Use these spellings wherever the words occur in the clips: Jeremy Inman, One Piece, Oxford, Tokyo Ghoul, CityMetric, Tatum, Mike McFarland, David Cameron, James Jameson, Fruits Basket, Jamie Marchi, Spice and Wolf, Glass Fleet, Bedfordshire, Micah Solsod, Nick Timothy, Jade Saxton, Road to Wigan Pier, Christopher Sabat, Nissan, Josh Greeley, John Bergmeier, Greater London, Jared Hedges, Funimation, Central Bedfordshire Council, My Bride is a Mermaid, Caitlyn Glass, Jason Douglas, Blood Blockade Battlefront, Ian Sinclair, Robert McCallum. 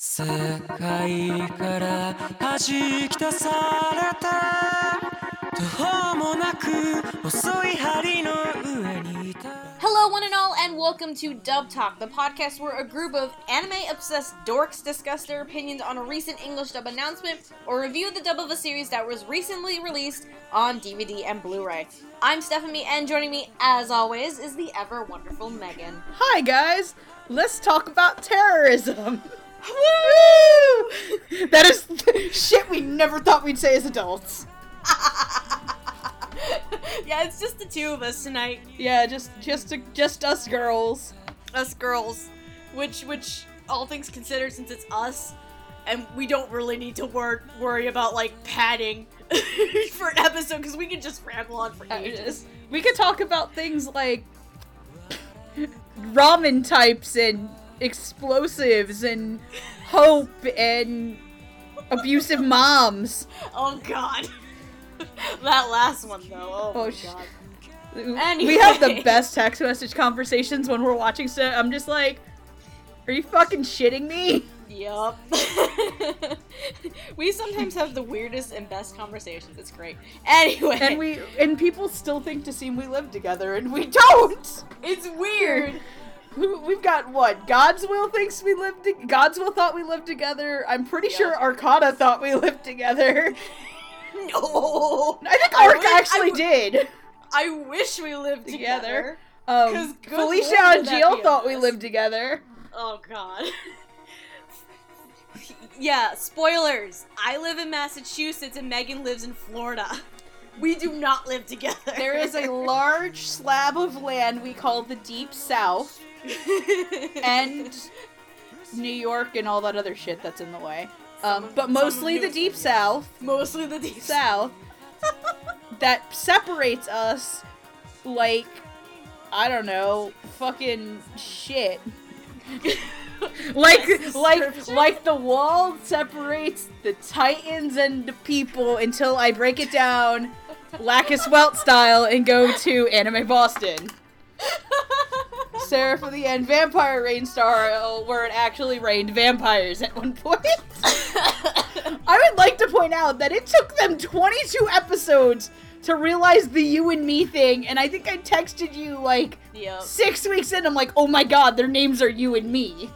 Hello, one and all, and welcome to Dub Talk, the podcast where a group of anime-obsessed dorks discuss their opinions on a recent English dub announcement or review the dub of a series that was recently released on DVD and Blu-ray. I'm Stephanie, and joining me, as always, is the ever-wonderful Megan. Hi, guys! Let's talk about terrorism! Woo! That is shit we never thought we'd say as adults. Yeah, it's just the two of us tonight. Yeah, just us girls. Us girls. Which, all things considered, since it's us, and we don't really need to worry about, like, padding for an episode, because we can just ramble on for ages. We could talk about things like ramen types and explosives and hope and abusive moms. Oh god. That last one though. Oh god. Anyway. We have the best text message conversations when we're watching stuff. I'm just like, are you fucking shitting me? Yup. We sometimes have the weirdest and best conversations. It's great. Anyway. And people still think to seem we live together and we don't. It's weird. We've got what? God's Will thinks we lived. God's Will thought we lived together. I'm pretty sure Arcana thought we lived together. No, I think Arc actually did. I wish we lived together. Felicia and Jill thought we lived together. Oh God. Yeah, spoilers. I live in Massachusetts and Megan lives in Florida. We do not live together. There is a large slab of land we call the Deep South. And New York and all that other shit that's in the way. But mostly the Deep South. Mostly the Deep South. That separates us like, I don't know, fucking shit. like the wall separates the Titans and the people until I break it down Lacus Welt style and go to Anime Boston. Seraph of the End, Vampire Rainstar, where it actually rained vampires at one point. I would like to point out that it took them 22 episodes to realize the you and me thing, and I think I texted you, 6 weeks in, I'm like, oh my god, their names are you and me.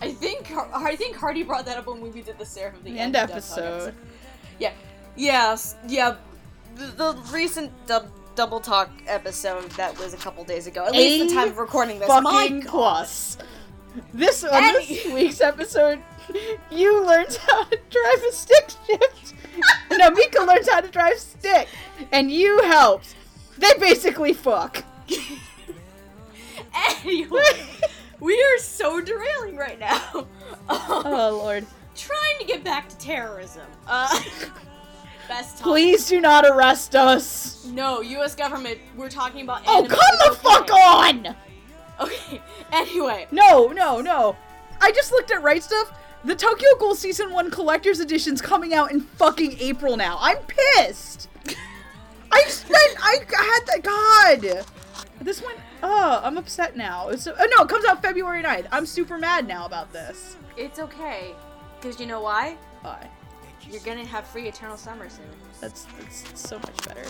I think Hardy brought that up when we did the Seraph of the End episode. Yeah. The recent Double Talk episode that was a couple days ago. At least the time of recording this. Fucking plus. This week's episode, you learned how to drive a stick shift. No, Mika learns how to drive stick. And you helped. They basically fuck. Anyway, we are so derailing right now. Oh, Lord. Trying to get back to terrorism. Please do not arrest us. No, U.S. government, we're talking about anime. Oh, come the fuck on! Okay, anyway. No. I just looked at Right Stuff. The Tokyo Ghoul Season 1 Collector's Edition's coming out in fucking April now. I'm pissed! God! This one, I'm upset now. It comes out February 9th. I'm super mad now about this. It's okay, because you know why? Why? You're gonna have free Eternal Summer soon. That's so much better.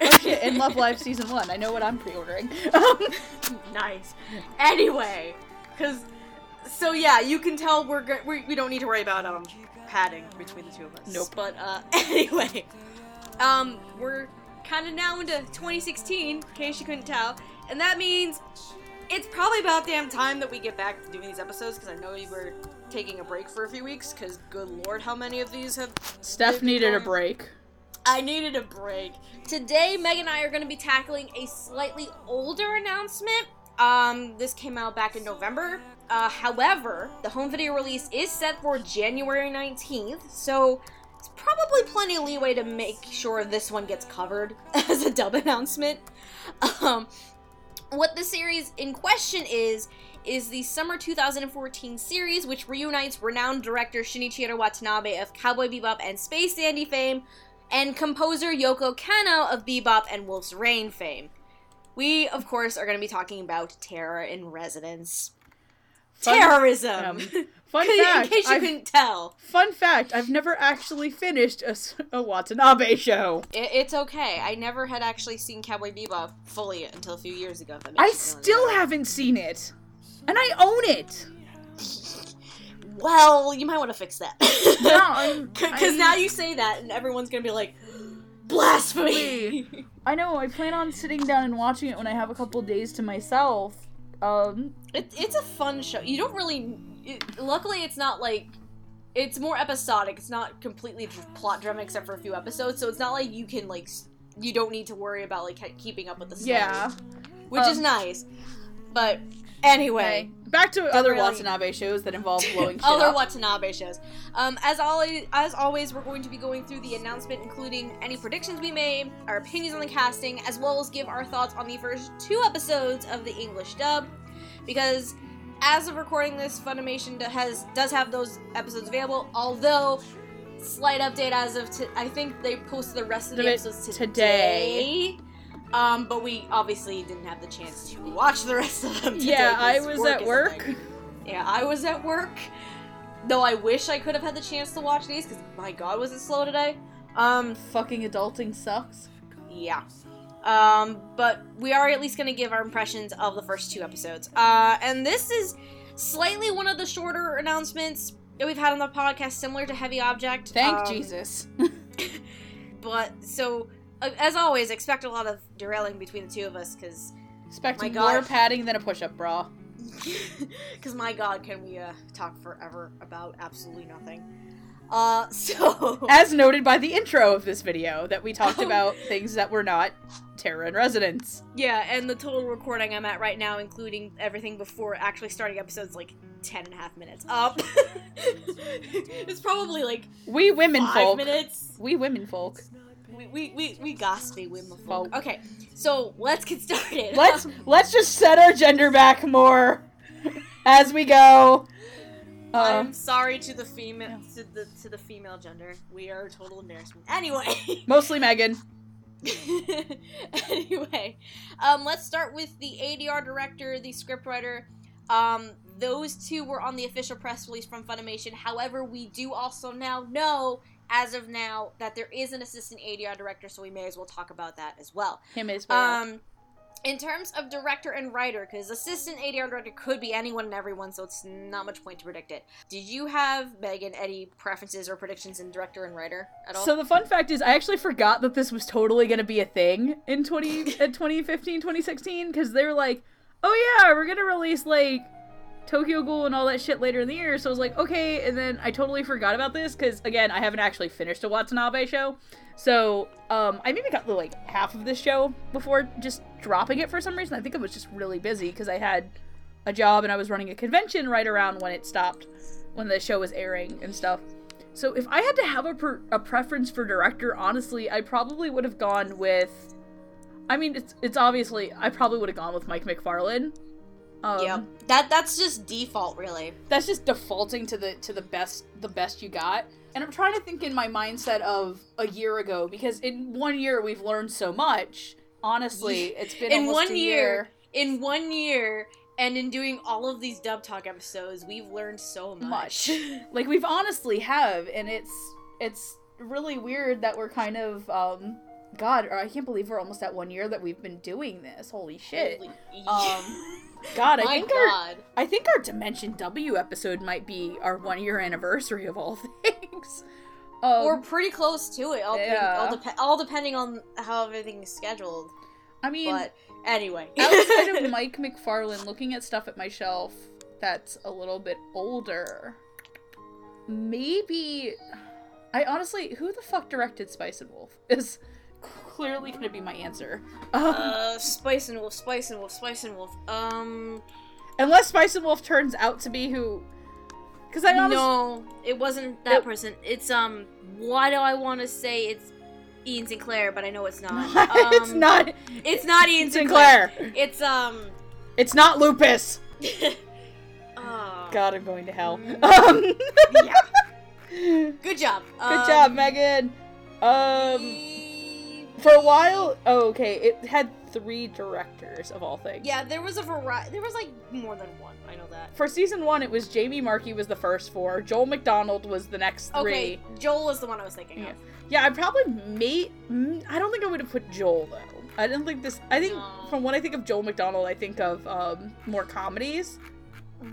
Oh shit, in Love Live Season 1. I know what I'm pre-ordering. Nice. Anyway, you can tell we don't need to worry about padding between the two of us. Nope. But anyway, we're kind of now into 2016, in case you couldn't tell, and that means it's probably about damn time that we get back to doing these episodes, because I know you were taking a break for a few weeks, because good lord, how many of these have... Steph needed a break. I needed a break. Today, Meg and I are going to be tackling a slightly older announcement. This came out back in November. However, the home video release is set for January 19th, so it's probably plenty of leeway to make sure this one gets covered as a dub announcement. What the series in question is the summer 2014 series, which reunites renowned director Shinichiro Watanabe of Cowboy Bebop and Space Dandy fame, and composer Yoko Kanno of Bebop and Wolf's Rain fame. We, of course, are going to be talking about Terror in Residence. Terrorism. Fun fact. In case you couldn't tell. Fun fact, I've never actually finished a Watanabe show. It's okay. I never had actually seen Cowboy Bebop fully until a few years ago. I still haven't seen it. And I own it. Well, you might want to fix that. No, because now you say that and everyone's going to be like, blasphemy! I know, I plan on sitting down and watching it when I have a couple days to myself. It's a fun show. You don't really... luckily, it's not like... It's more episodic. It's not completely plot-driven except for a few episodes, so it's not like you can, like... You don't need to worry about, like, keeping up with the story. Yeah. Which is nice. But... Anyway, back to other Watanabe shows that involve blowing shit other up. Watanabe shows. As always, we're going to be going through the announcement, including any predictions we made, our opinions on the casting, as well as give our thoughts on the first two episodes of the English dub. Because as of recording this, Funimation does have those episodes available, although... Slight update as of... I think they posted the rest of the episodes today. But we obviously didn't have the chance to watch the rest of them today. Yeah, I was at work. Yeah, I was at work. Though I wish I could have had the chance to watch these, because my god, was it slow today. Fucking adulting sucks. Yeah. But we are at least going to give our impressions of the first two episodes. And this is slightly one of the shorter announcements that we've had on the podcast, similar to Heavy Object. Thank Jesus. But, so... As always, expect a lot of derailing between the two of us, because... Expect more padding than a push-up bra. Because, my god, can we talk forever about absolutely nothing. As noted by the intro of this video, that we talked about things that were not Terror in Residence. Yeah, and the total recording I'm at right now, including everything before actually starting episodes, like, 10.5 minutes. It's probably, like, we women 5 minutes. We women folk. We gossipy women folk. Okay, so let's get started. Let's just set our gender back more as we go. I'm sorry to the female to the female gender. We are a total embarrassment. Anyway, mostly Megan. Anyway, let's start with the ADR director, the scriptwriter. Those two were on the official press release from Funimation. However, we do also now know, as of now, that there is an assistant ADR director, so we may as well talk about that as well. Him as well. In terms of director and writer, because assistant ADR director could be anyone and everyone, so it's not much point to predict it. Did you have, Megan, any preferences or predictions in director and writer at all? So the fun fact is, I actually forgot that this was totally going to be a thing in 2015, 2016, because they were like, oh yeah, we're going to release, like, Tokyo Ghoul and all that shit later in the year, so I was like, okay, and then I totally forgot about this, because, again, I haven't actually finished a Watanabe show, so, I maybe got, like, half of this show before just dropping it for some reason. I think I was just really busy, because I had a job and I was running a convention right around when it stopped, when the show was airing and stuff. So if I had to have a preference for director, honestly, I probably would have gone with, I mean, it's obviously, I probably would have gone with Mike McFarland. Yeah, that's just default, really. That's just defaulting to the best you got. And I'm trying to think in my mindset of a year ago, because in 1 year we've learned so much. Honestly, it's been in one year, and in doing all of these Dub Talk episodes, we've learned so much. Like, we've honestly have, and it's really weird that we're kind of God, I can't believe we're almost at 1 year that we've been doing this. Holy shit. God, I think our Dimension W episode might be our 1 year anniversary of all things. We're pretty close to it, all depending on how everything is scheduled. I mean... But, anyway. Outside of Mike McFarland, looking at stuff at my shelf that's a little bit older, maybe... I honestly... Who the fuck directed Spice and Wolf is... clearly gonna be my answer. Spice and Wolf. Unless Spice and Wolf turns out to be who... Because I honestly... No, it wasn't that person. It's, why do I want to say it's Ian Sinclair, but I know it's not. It's not Ian Sinclair. It's not Lupus. God, I'm going to hell. Yeah. Good job, Megan. For a while, it had three directors of all things. Yeah, there was a variety. There was like more than one. I know that. For season one, it was Jamie Marchi was the first four. Joel McDonald was the next three. Okay, Joel is the one I was thinking of. Yeah, I probably I don't think I would have put Joel though. I didn't think this. I think from when I think of Joel McDonald, I think of more comedies. Mm-hmm.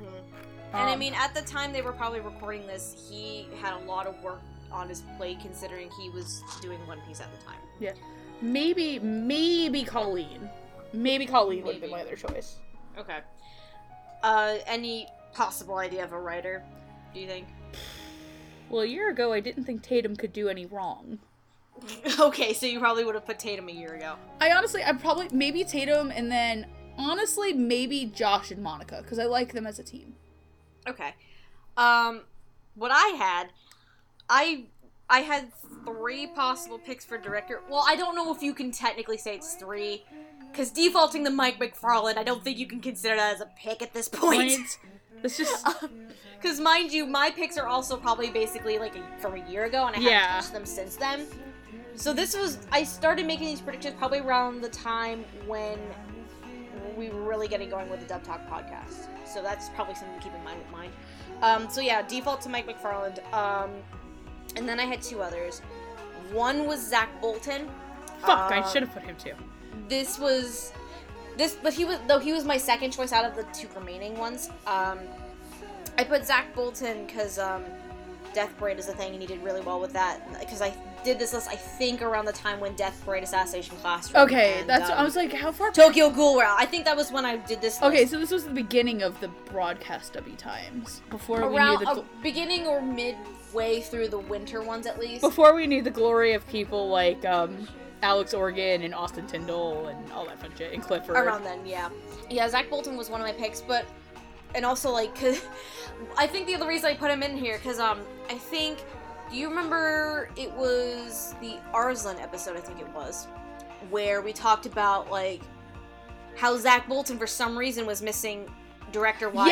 And I mean, at the time they were probably recording this, he had a lot of work on his plate considering he was doing One Piece at the time. Yeah. Maybe Colleen. Maybe Colleen would have been my other choice. Okay. Any possible idea of a writer, do you think? Well, a year ago, I didn't think Tatum could do any wrong. Okay, so you probably would have put Tatum a year ago. Maybe Tatum, and then, honestly, maybe Josh and Monica, because I like them as a team. Okay. What I had three possible picks for director. Well, I don't know if you can technically say it's three, because defaulting to Mike McFarland, I don't think you can consider that as a pick at this point. It's just... Because, mind you, my picks are also probably basically, like, from a year ago, and I haven't touched them since then. So this was... I started making these predictions probably around the time when we were really getting going with the Dub Talk podcast. So that's probably something to keep in mind with mine. So, yeah, default to Mike McFarland. And then I had two others. One was Zach Bolton. Fuck, I should have put him, too. He was my second choice out of the two remaining ones. I put Zach Bolton because Death Parade is a thing, and he did really well with that. Because I did this list, I think, around the time when Death Parade Assassination Classroom. Okay, and, that's I was like, how far? Tokyo Ghoul. I think that was when I did this. Okay, list. So this was the beginning of the broadcast W times before around we knew the beginning or midway through the winter ones, at least. Before we knew the glory of people like Alex Organ and Austin Tindall and all that fun shit, and Clifford. Around then, yeah. Yeah, Zach Bolton was one of my picks, but, and also, like, cause I think the other reason I put him in here, because, I think, do you remember, it was the Arslan episode, I think it was, where we talked about, like, how Zach Bolton, for some reason, was missing director-wise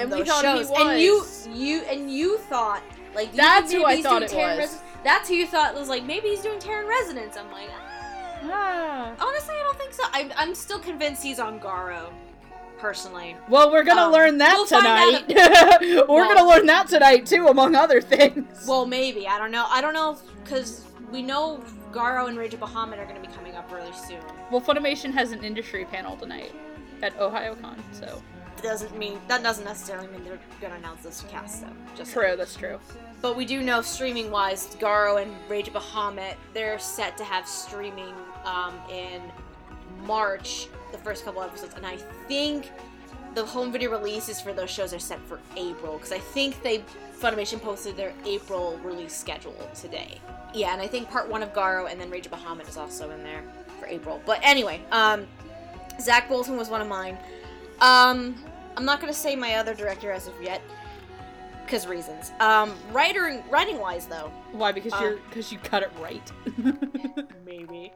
from those shows. Yeah, and you thought, like, that's who I thought it was. That's who you thought was like, maybe he's doing Terror in Residence. I'm like, honestly, I don't think so. I'm still convinced he's on Garo, personally. Well, we're gonna learn that tonight. We're gonna learn that tonight too, among other things. Well, maybe I don't know, because we know Garo and Rage of Bahamut are gonna be coming up really soon. Well, Funimation has an industry panel tonight at OhioCon, so that doesn't necessarily mean they're gonna announce this cast though. Just true, like, that's true. But we do know, streaming-wise, Garo and Rage of Bahamut, they're set to have streaming in March, the first couple episodes, and I think the home video releases for those shows are set for April, because I think Funimation posted their April release schedule today. Yeah, and I think part one of Garo and then Rage of Bahamut is also in there for April. But anyway, Zach Bolton was one of mine. I'm not going to say my other director as of yet, because reasons. Writing-wise, though. Why? Because you cut it right. Maybe.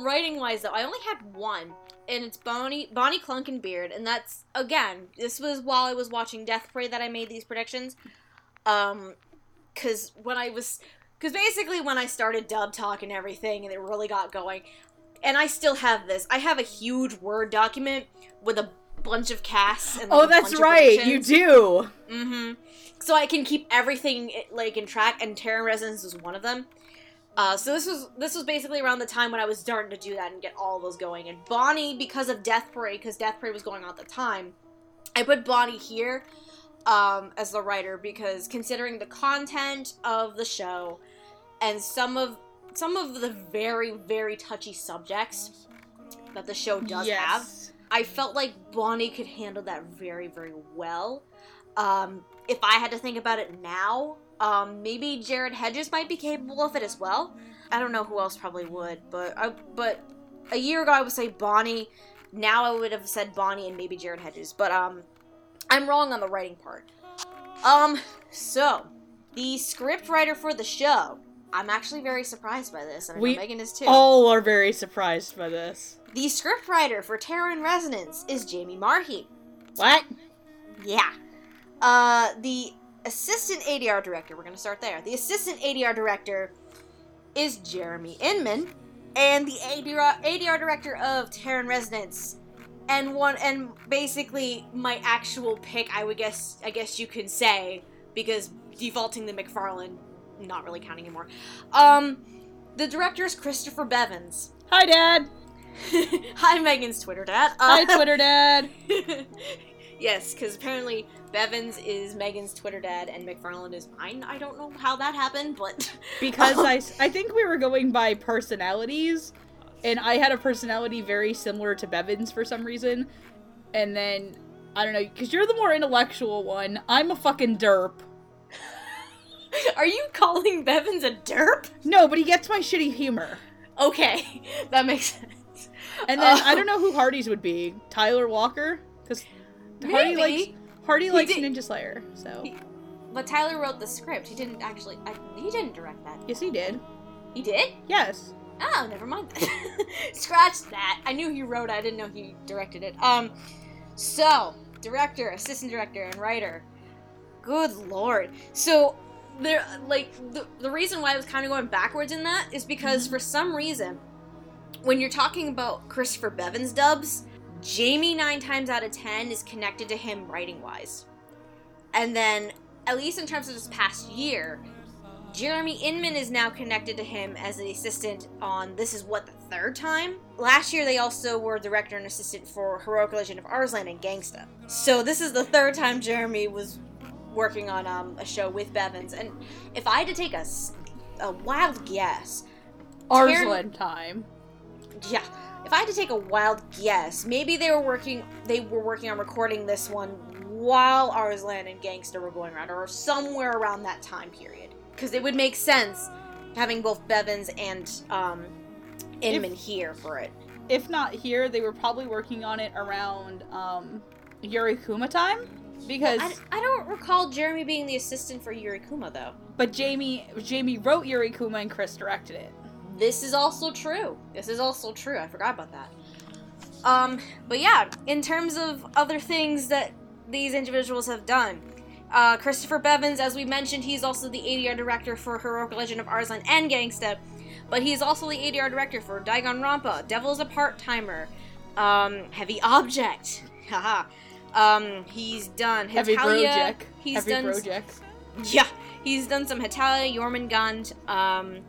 Writing-wise, though, I only had one, and it's Bonnie Clinkenbeard, and that's, again, this was while I was watching Death Parade that I made these predictions. Because basically when I started Dub Talk and everything, and it really got going, and I still have this. I have a huge Word document with a bunch of casts and like, that's right, you do. Mm-hmm. So I can keep everything like in track, and Terror in Residence was one of them. So this was basically around the time when I was starting to do that and get all those going. And Bonnie, because of Death Parade, because Death Parade was going on at the time, I put Bonnie here as the writer, because considering the content of the show and some of the very, very touchy subjects that the show does have, I felt like Bonnie could handle that very, very well. If I had to think about it now, maybe Jared Hedges might be capable of it as well. I don't know who else probably would, but a year ago I would say Bonnie. Now I would have said Bonnie and maybe Jared Hedges, but I'm wrong on the writing part. So the script writer for the show, I'm actually very surprised by this, and I know Megan is too. We all are very surprised by this. The scriptwriter for Terror in Residence is Jamie Marchi. What? Yeah. The assistant ADR director, we're going to start there. The assistant ADR director is Jeremy Inman, and the ADR director of Terror in Resonance, and basically my actual pick, I guess you can say, because defaulting to McFarland, not really counting anymore. The director is Christopher Bevins. Hi, Dad. Hi, Megan's Twitter dad. Hi, Twitter dad. Yes, because apparently Bevins is Megan's Twitter dad and McFarland is mine. I don't know how that happened, but... Because I think we were going by personalities, and I had a personality very similar to Bevins for some reason. And then, I don't know, because you're the more intellectual one. I'm a fucking derp. Are you calling Bevins a derp? No, but he gets my shitty humor. Okay, that makes sense. And then, I don't know who Hardy's would be. Tyler Walker? Because... Hardy likes Ninja Slayer, so... But Tyler wrote the script. He didn't actually... he didn't direct that. Yes, he did. He did? Yes. Oh, never mind. Scratch that. I knew he wrote it. I didn't know he directed it. So, director, assistant director, and writer. Good lord. So, there, like, the reason why I was kind of going backwards in that is because, for some reason, when you're talking about Christopher Bevins dubs... Jamie 9 times out of 10 is connected to him writing-wise. And then, at least in terms of this past year, Jeremy Inman is now connected to him as an assistant on This Is What, the third time? Last year, they also were director and assistant for Heroic Legend of Arslan and Gangsta. So this is the third time Jeremy was working on a show with Bevins. And if I had to take a wild guess... Arslan time. Yeah. If I had to take a wild guess, maybe they were working on recording this one while Arslan and Gangsta were going around, or somewhere around that time period. Because it would make sense having both Bevins and Inman here for it. If not here, they were probably working on it around Yurikuma time. Because I don't recall Jeremy being the assistant for Yurikuma though. But Jamie wrote Yurikuma and Chris directed it. This is also true. I forgot about that. But yeah, in terms of other things that these individuals have done, Christopher Bevins, as we mentioned, he's also the ADR director for Heroic Legend of Arslan and Gangsta, but he's also the ADR director for Danganronpa, Devil's a Part-Timer, Heavy Object, haha. He's done Heavy Hitalia. He's done some Hitalia, Jormungand,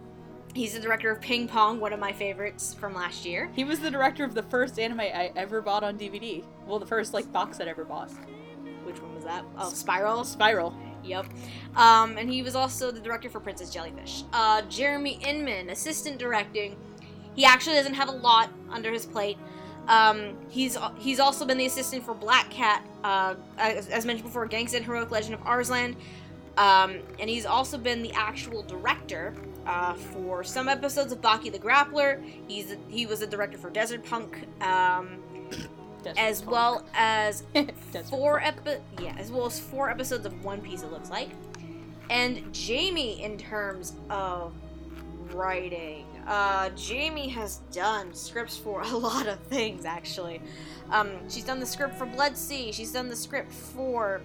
he's the director of Ping Pong, one of my favorites from last year. He was the director of the first anime I ever bought on DVD. Well, the first, box I ever bought. Which one was that? Oh, Spiral? Spiral. Yep. And he was also the director for Princess Jellyfish. Jeremy Inman, assistant directing. He actually doesn't have a lot under his plate. He's also been the assistant for Black Cat, as mentioned before, Gangsta and Heroic Legend of Arslan. And he's also been the actual director... for some episodes of Baki the Grappler, he was the director for Desert Punk, as well as 4 episodes of One Piece, it looks like. And Jamie, in terms of writing, Jamie has done scripts for a lot of things, actually. She's done the script for Blood Sea. She's done the script for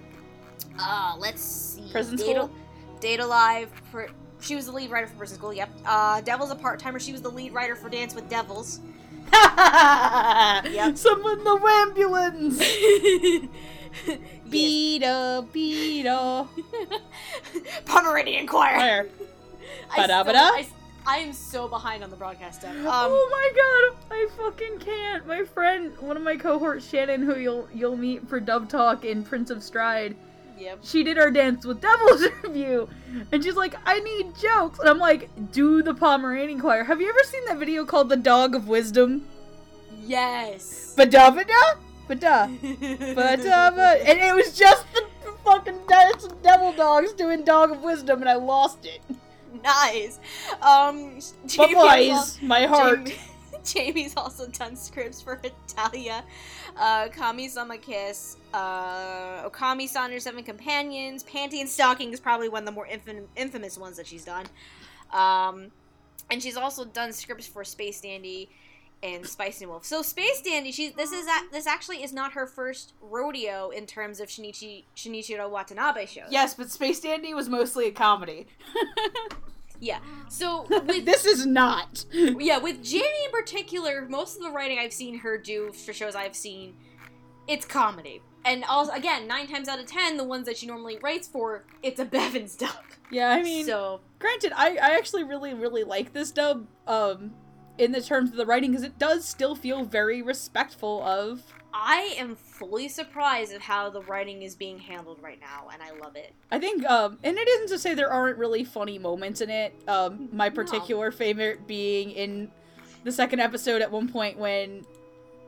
Prison School, Date Alive. She was the lead writer for Prison School, yep. Devil's a Part-Timer. She was the lead writer for Dance with Devils. Yep. Summon the Wambulance! Beetle. Pomeranian Choir. I am so behind on the broadcast stuff. Oh my god, I fucking can't. My friend, one of my cohorts, Shannon, who you'll meet for Dub Talk in Prince of Stride, yep. She did our Dance with Devils review, and she's like, I need jokes, and I'm like, do the Pomeranian Choir. Have you ever seen that video called The Dog of Wisdom? Yes. Ba-da-ba-da, and it was just the fucking devil dogs doing Dog of Wisdom, and I lost it. Nice. My heart. Jamie's also done scripts for Italia, Kami-sama Kiss, Okami-san, Her Seven Companions, Panty and Stocking is probably one of the more infamous ones that she's done. And she's also done scripts for Space Dandy and Spice and Wolf. So Space Dandy, this actually is not her first rodeo in terms of Shinichiro Watanabe shows. Yes, but Space Dandy was mostly a comedy. Yeah. So with, this is not. Yeah, with Jamie in particular, most of the writing I've seen her do for shows I've seen, it's comedy. And also, again, 9 times out of 10, the ones that she normally writes for, it's a Bevins dub. Yeah, I mean, so granted, I actually really, really like this dub in the terms of the writing, because it does still feel very respectful of... I am fully surprised at how the writing is being handled right now, and I love it. I think, and it isn't to say there aren't really funny moments in it. My particular favorite being in the second episode at one point when...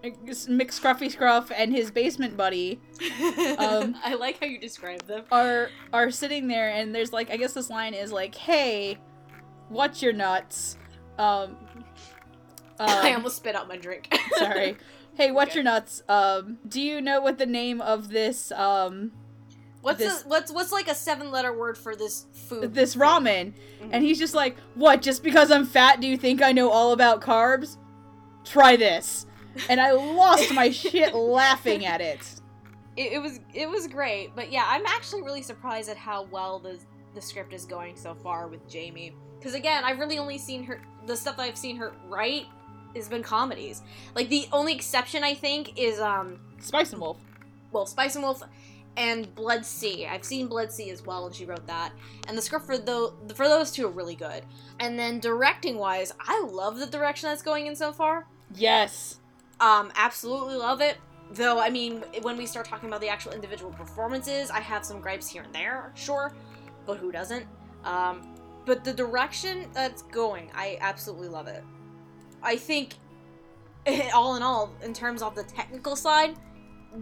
McScruffy Scruff and his basement buddy I like how you describe them are sitting there, and there's like, I guess this line is like, hey, what's your nuts? I almost spit out my drink. Sorry. Hey, what's okay. your nuts? Do you know what the name of this what's like a 7-letter word for this food? This ramen. Mm-hmm. And he's just like, what, just because I'm fat do you think I know all about carbs? Try this. And I lost my shit laughing at it. It was great, but yeah, I'm actually really surprised at how well the script is going so far with Jamie. Because again, I've really only seen her, the stuff that I've seen her write has been comedies. Like, the only exception, I think, is Spice and Wolf. Well, Spice and Wolf and Blood Sea. I've seen Blood Sea as well, and she wrote that. And the script for those two are really good. And then directing-wise, I love the direction that's going in so far. Yes. Absolutely love it. Though, I mean, when we start talking about the actual individual performances, I have some gripes here and there, sure, but who doesn't? But the direction that's going, I absolutely love it. I think, all in all, in terms of the technical side,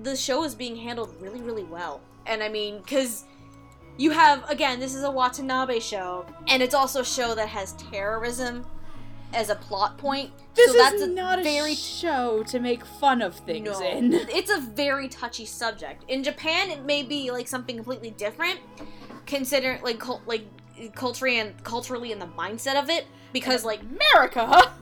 the show is being handled really, really well. And I mean, because you have, again, this is a Watanabe show, and it's also a show that has terrorism as a plot point. This so that's is not a very show to make fun of things no. in. It's a very touchy subject. In Japan, it may be like something completely different, considering like culturally in the mindset of it. Because in like America, ha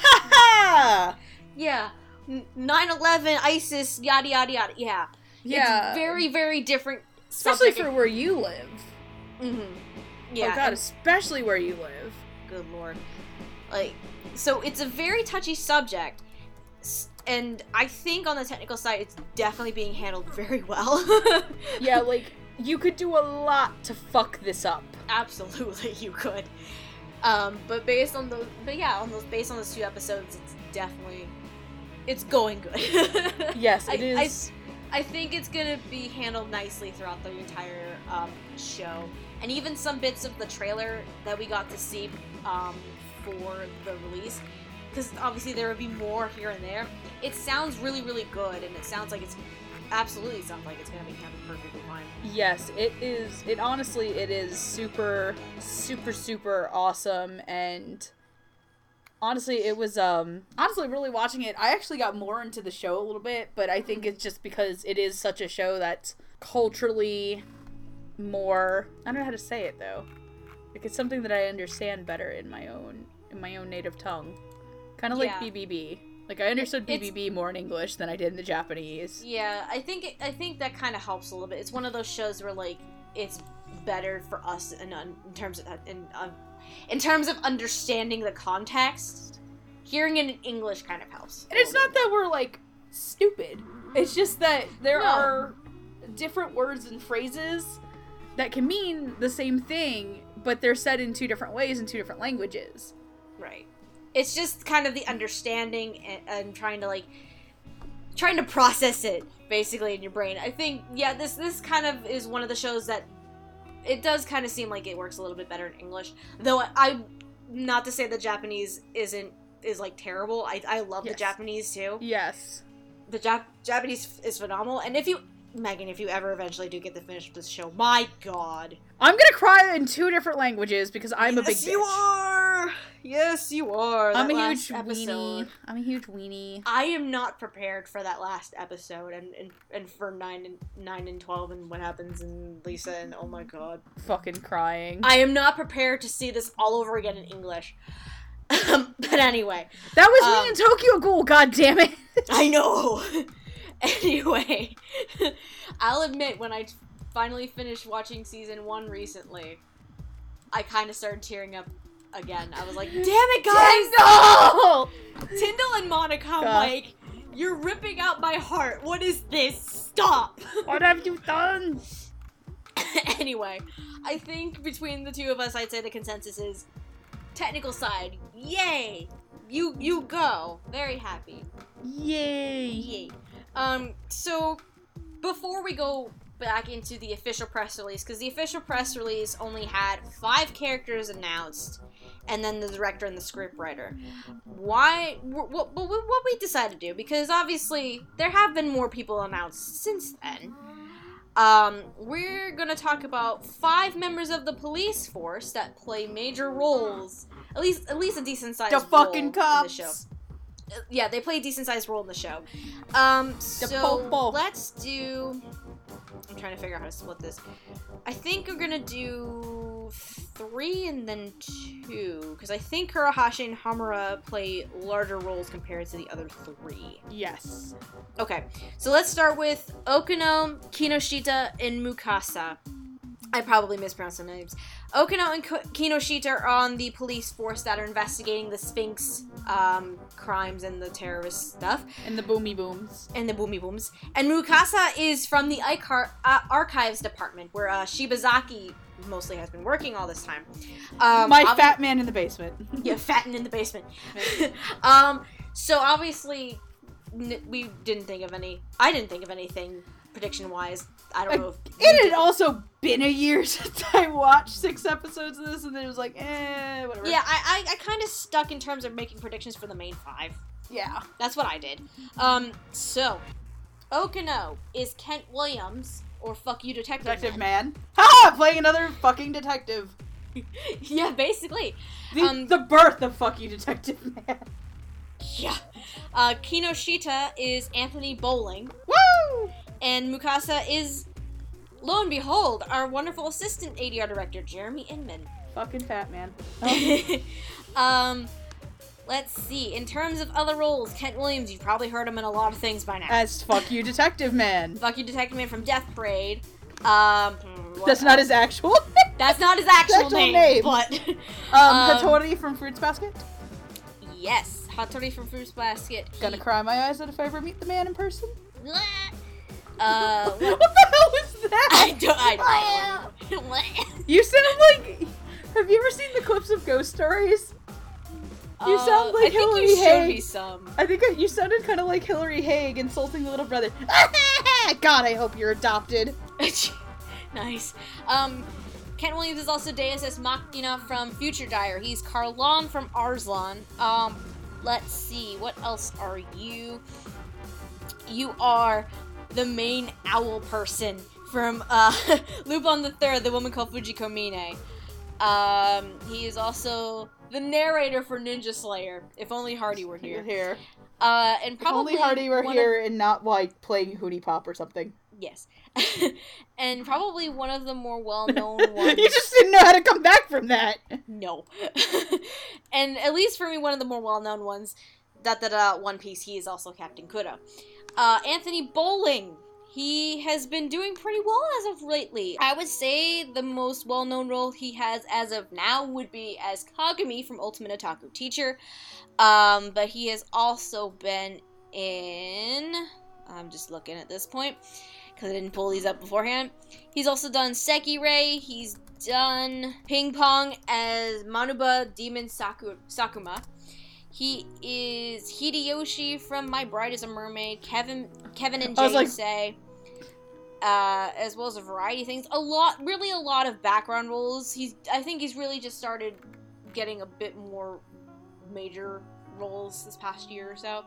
ha. Yeah, 9/11, ISIS, yada yada yada. Yeah, yeah. It's very very different, especially for where you live. Mm-hmm. Yeah. Oh God, especially where you live. Good lord. Like, so it's a very touchy subject, and I think on the technical side, it's definitely being handled very well. Yeah, like, you could do a lot to fuck this up. Absolutely, you could. Based on those 2 episodes, it's definitely, it's going good. Yes, it is. I think it's gonna be handled nicely throughout the entire show. And even some bits of the trailer that we got to see for the release, because obviously there would be more here and there. It sounds really, really good, and it sounds like it's going to be handled perfectly fine. Yes, it is. It honestly, it is super, super, super awesome, and honestly, it was, honestly, really watching it, I actually got more into the show a little bit, but I think it's just because it is such a show that's culturally... more, I don't know how to say it though. Like, it's something that I understand better in my own native tongue. Kind of like BBB. Like, I understood BBB more in English than I did in the Japanese. Yeah, I think that kind of helps a little bit. It's one of those shows where like it's better for us in terms of understanding the context. Hearing it in English kind of helps. And it's not that we're like stupid. It's just that there are different words and phrases that can mean the same thing, but they're said in 2 different ways in 2 different languages. Right. It's just kind of the understanding and trying to process it, basically, in your brain. I think, this kind of is one of the shows that it does kind of seem like it works a little bit better in English. Though, I not to say the Japanese is like terrible. I love the Japanese, too. Yes. The Japanese is phenomenal. And if you ever eventually do get to finish this show, my God. I'm gonna cry in 2 different languages because I'm a big bitch. Yes, you are! Yes, you are. I'm a huge weenie. I am not prepared for that last episode and for 9 and 12 and what happens in Lisa and oh my God. Fucking crying. I am not prepared to see this all over again in English. But anyway. That was me in Tokyo Ghoul, God damn it. I know. Anyway, I'll admit, when I finally finished watching season 1 recently, I kind of started tearing up again. I was like, damn it, guys! Tyndall! Tyndall and Monica, I'm like, you're ripping out my heart. What is this? Stop! What have you done? Anyway, I think between the two of us, I'd say the consensus is technical side. Yay! You go. Very happy. Yay! Yay. So before we go back into the official press release, because the official press release only had 5 characters announced, and then the director and the scriptwriter. Why? What we decided to do, because obviously there have been more people announced since then. We're gonna talk about 5 members of the police force that play major roles, at least a decent sized role fucking cops. In the show. Yeah, they play a decent sized role in the show. So let's do. I'm trying to figure out how to split this. I think we're gonna do 3 and then 2, because I think Kurahashi and Hamura play larger roles compared to the other 3. Yes. Okay, so let's start with Okuno, Kinoshita, and Mukasa. I probably mispronounced the names. Okuno and Kinoshita are on the police force that are investigating the Sphinx crimes and the terrorist stuff. And the Boomy Booms. And Mukasa is from the Archives Department, where Shibazaki mostly has been working all this time. Fat man in the basement. Yeah, fattin' in the basement. So obviously, I didn't think of anything prediction-wise. I don't know. It had also been a year since I watched 6 episodes of this, and then it was like, whatever. Yeah, I kind of stuck in terms of making predictions for the main 5. Yeah. That's what I did. So, Okuno is Kent Williams, or fuck you, Detective Man. Ha! Playing another fucking detective. Yeah, basically. The birth of fuck you, Detective Man. Yeah. Kinoshita is Anthony Bowling. Woo! And Mukasa is, lo and behold, our wonderful assistant ADR director, Jeremy Inman. Fucking fat man. Oh. Let's see. In terms of other roles, Kent Williams, you've probably heard him in a lot of things by now. As Fuck You Detective Man. Fuck You Detective Man from Death Parade. That's not his actual name. But Hattori from Fruits Basket? Yes. Hattori from Fruits Basket. Gonna cry my eyes out if I ever meet the man in person. What the hell was that? I don't know. You sound like... Have you ever seen the clips of Ghost Stories? You sound like Hillary Haig. I think you showed me some. I think you sounded kind of like Hillary Haig insulting the little brother. God, I hope you're adopted. Nice. Kent Williams is also Deus Ex Machina from Future Dire. He's Karlan from Arslan. Let's see. What else are you? You are... the main owl person from Lupin the Third, the woman called Fujiko Mine. He is also the narrator for Ninja Slayer. If only Hardy were here. And probably if only Hardy were here and not like playing Hootie Pop or something. Yes. And probably one of the more well-known ones. You just didn't know how to come back from that. No. And at least for me, one of the more well-known ones. One Piece. He is also Captain Kudo. Anthony Bowling, he has been doing pretty well as of lately. I would say the most well-known role he has as of now would be as Kagami from Ultimate Otaku Teacher, but he has also been in, I'm just looking at this point, because I didn't pull these up beforehand, he's also done Sekirei, he's done Ping Pong as Manuba Demon Sakuma. He is Hideyoshi from My Bride is a Mermaid, Kevin and JSA, as well as a variety of things. A lot of background roles. I think he's really just started getting a bit more major roles this past year or so.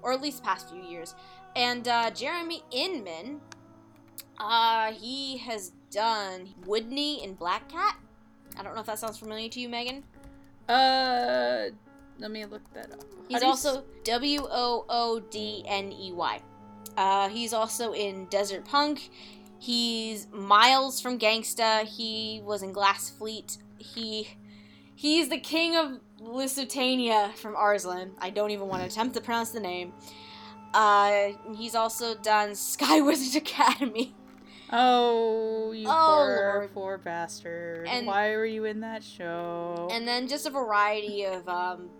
Or at least past few years. And Jeremy Inman, he has done Woodney in Black Cat. I don't know if that sounds familiar to you, Megan. Let me look that up. He's also Woodney. He's also in Desert Punk. He's Miles from Gangsta. He was in Glass Fleet. He's the king of Lusitania from Arslan. I don't even want to attempt to pronounce the name. He's also done Sky Wizard Academy. Oh, you poor poor bastard. And why were you in that show? And then just a variety of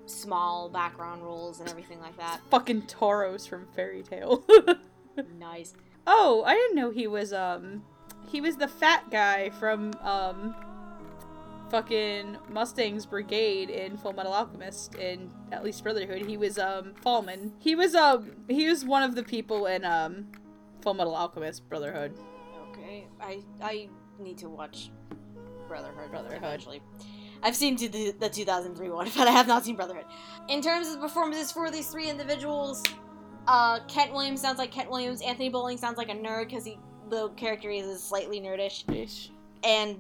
small background roles and everything like that. It's fucking Tauros from Fairy Tail. Nice. Oh, I didn't know he was the fat guy from fucking Mustang's Brigade in Full Metal Alchemist, in at least Brotherhood. He was Fallman. He was one of the people in Full Metal Alchemist Brotherhood. Okay, I need to watch Brotherhood eventually. I've seen the 2003 one, but I have not seen Brotherhood. In terms of performances for these three individuals, Kent Williams sounds like Kent Williams. Anthony Bowling sounds like a nerd because the character is slightly nerdish. Ish. And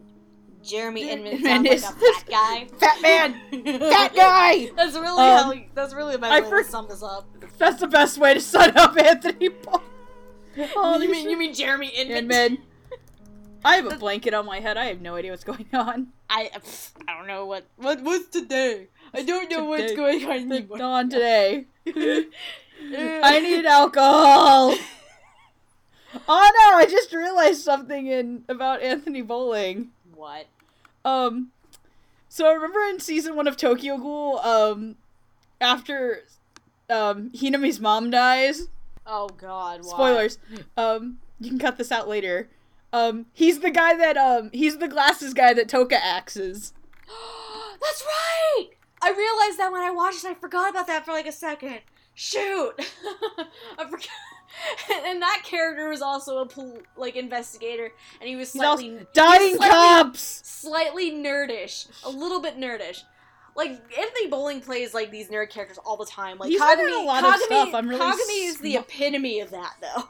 Jeremy Inman sounds like a fat guy. Fat man! Fat guy! That's really my way to sum this up. That's the best way to sum up Anthony Bowling. Oh, you mean Jeremy Inman? I have a blanket on my head. I have no idea what's going on. I don't know what's today. I don't know what's going on anymore. On today. I need alcohol. Oh no! I just realized something about Anthony Bowling. What? So remember in season 1 of Tokyo Ghoul, after Hinami's mom dies. Oh god! Why? Spoilers. You can cut this out later. He's the guy that he's the glasses guy that Toka axes. That's right. I realized that when I watched it. I forgot about that for like a second. Shoot. I forgot. And that character was also a investigator, and he was slightly nerdish, a little bit nerdish. Like Anthony Bowling plays like these nerd characters all the time. Like he's Kagami, in a lot of stuff. I'm really Kagami is the epitome of that, though.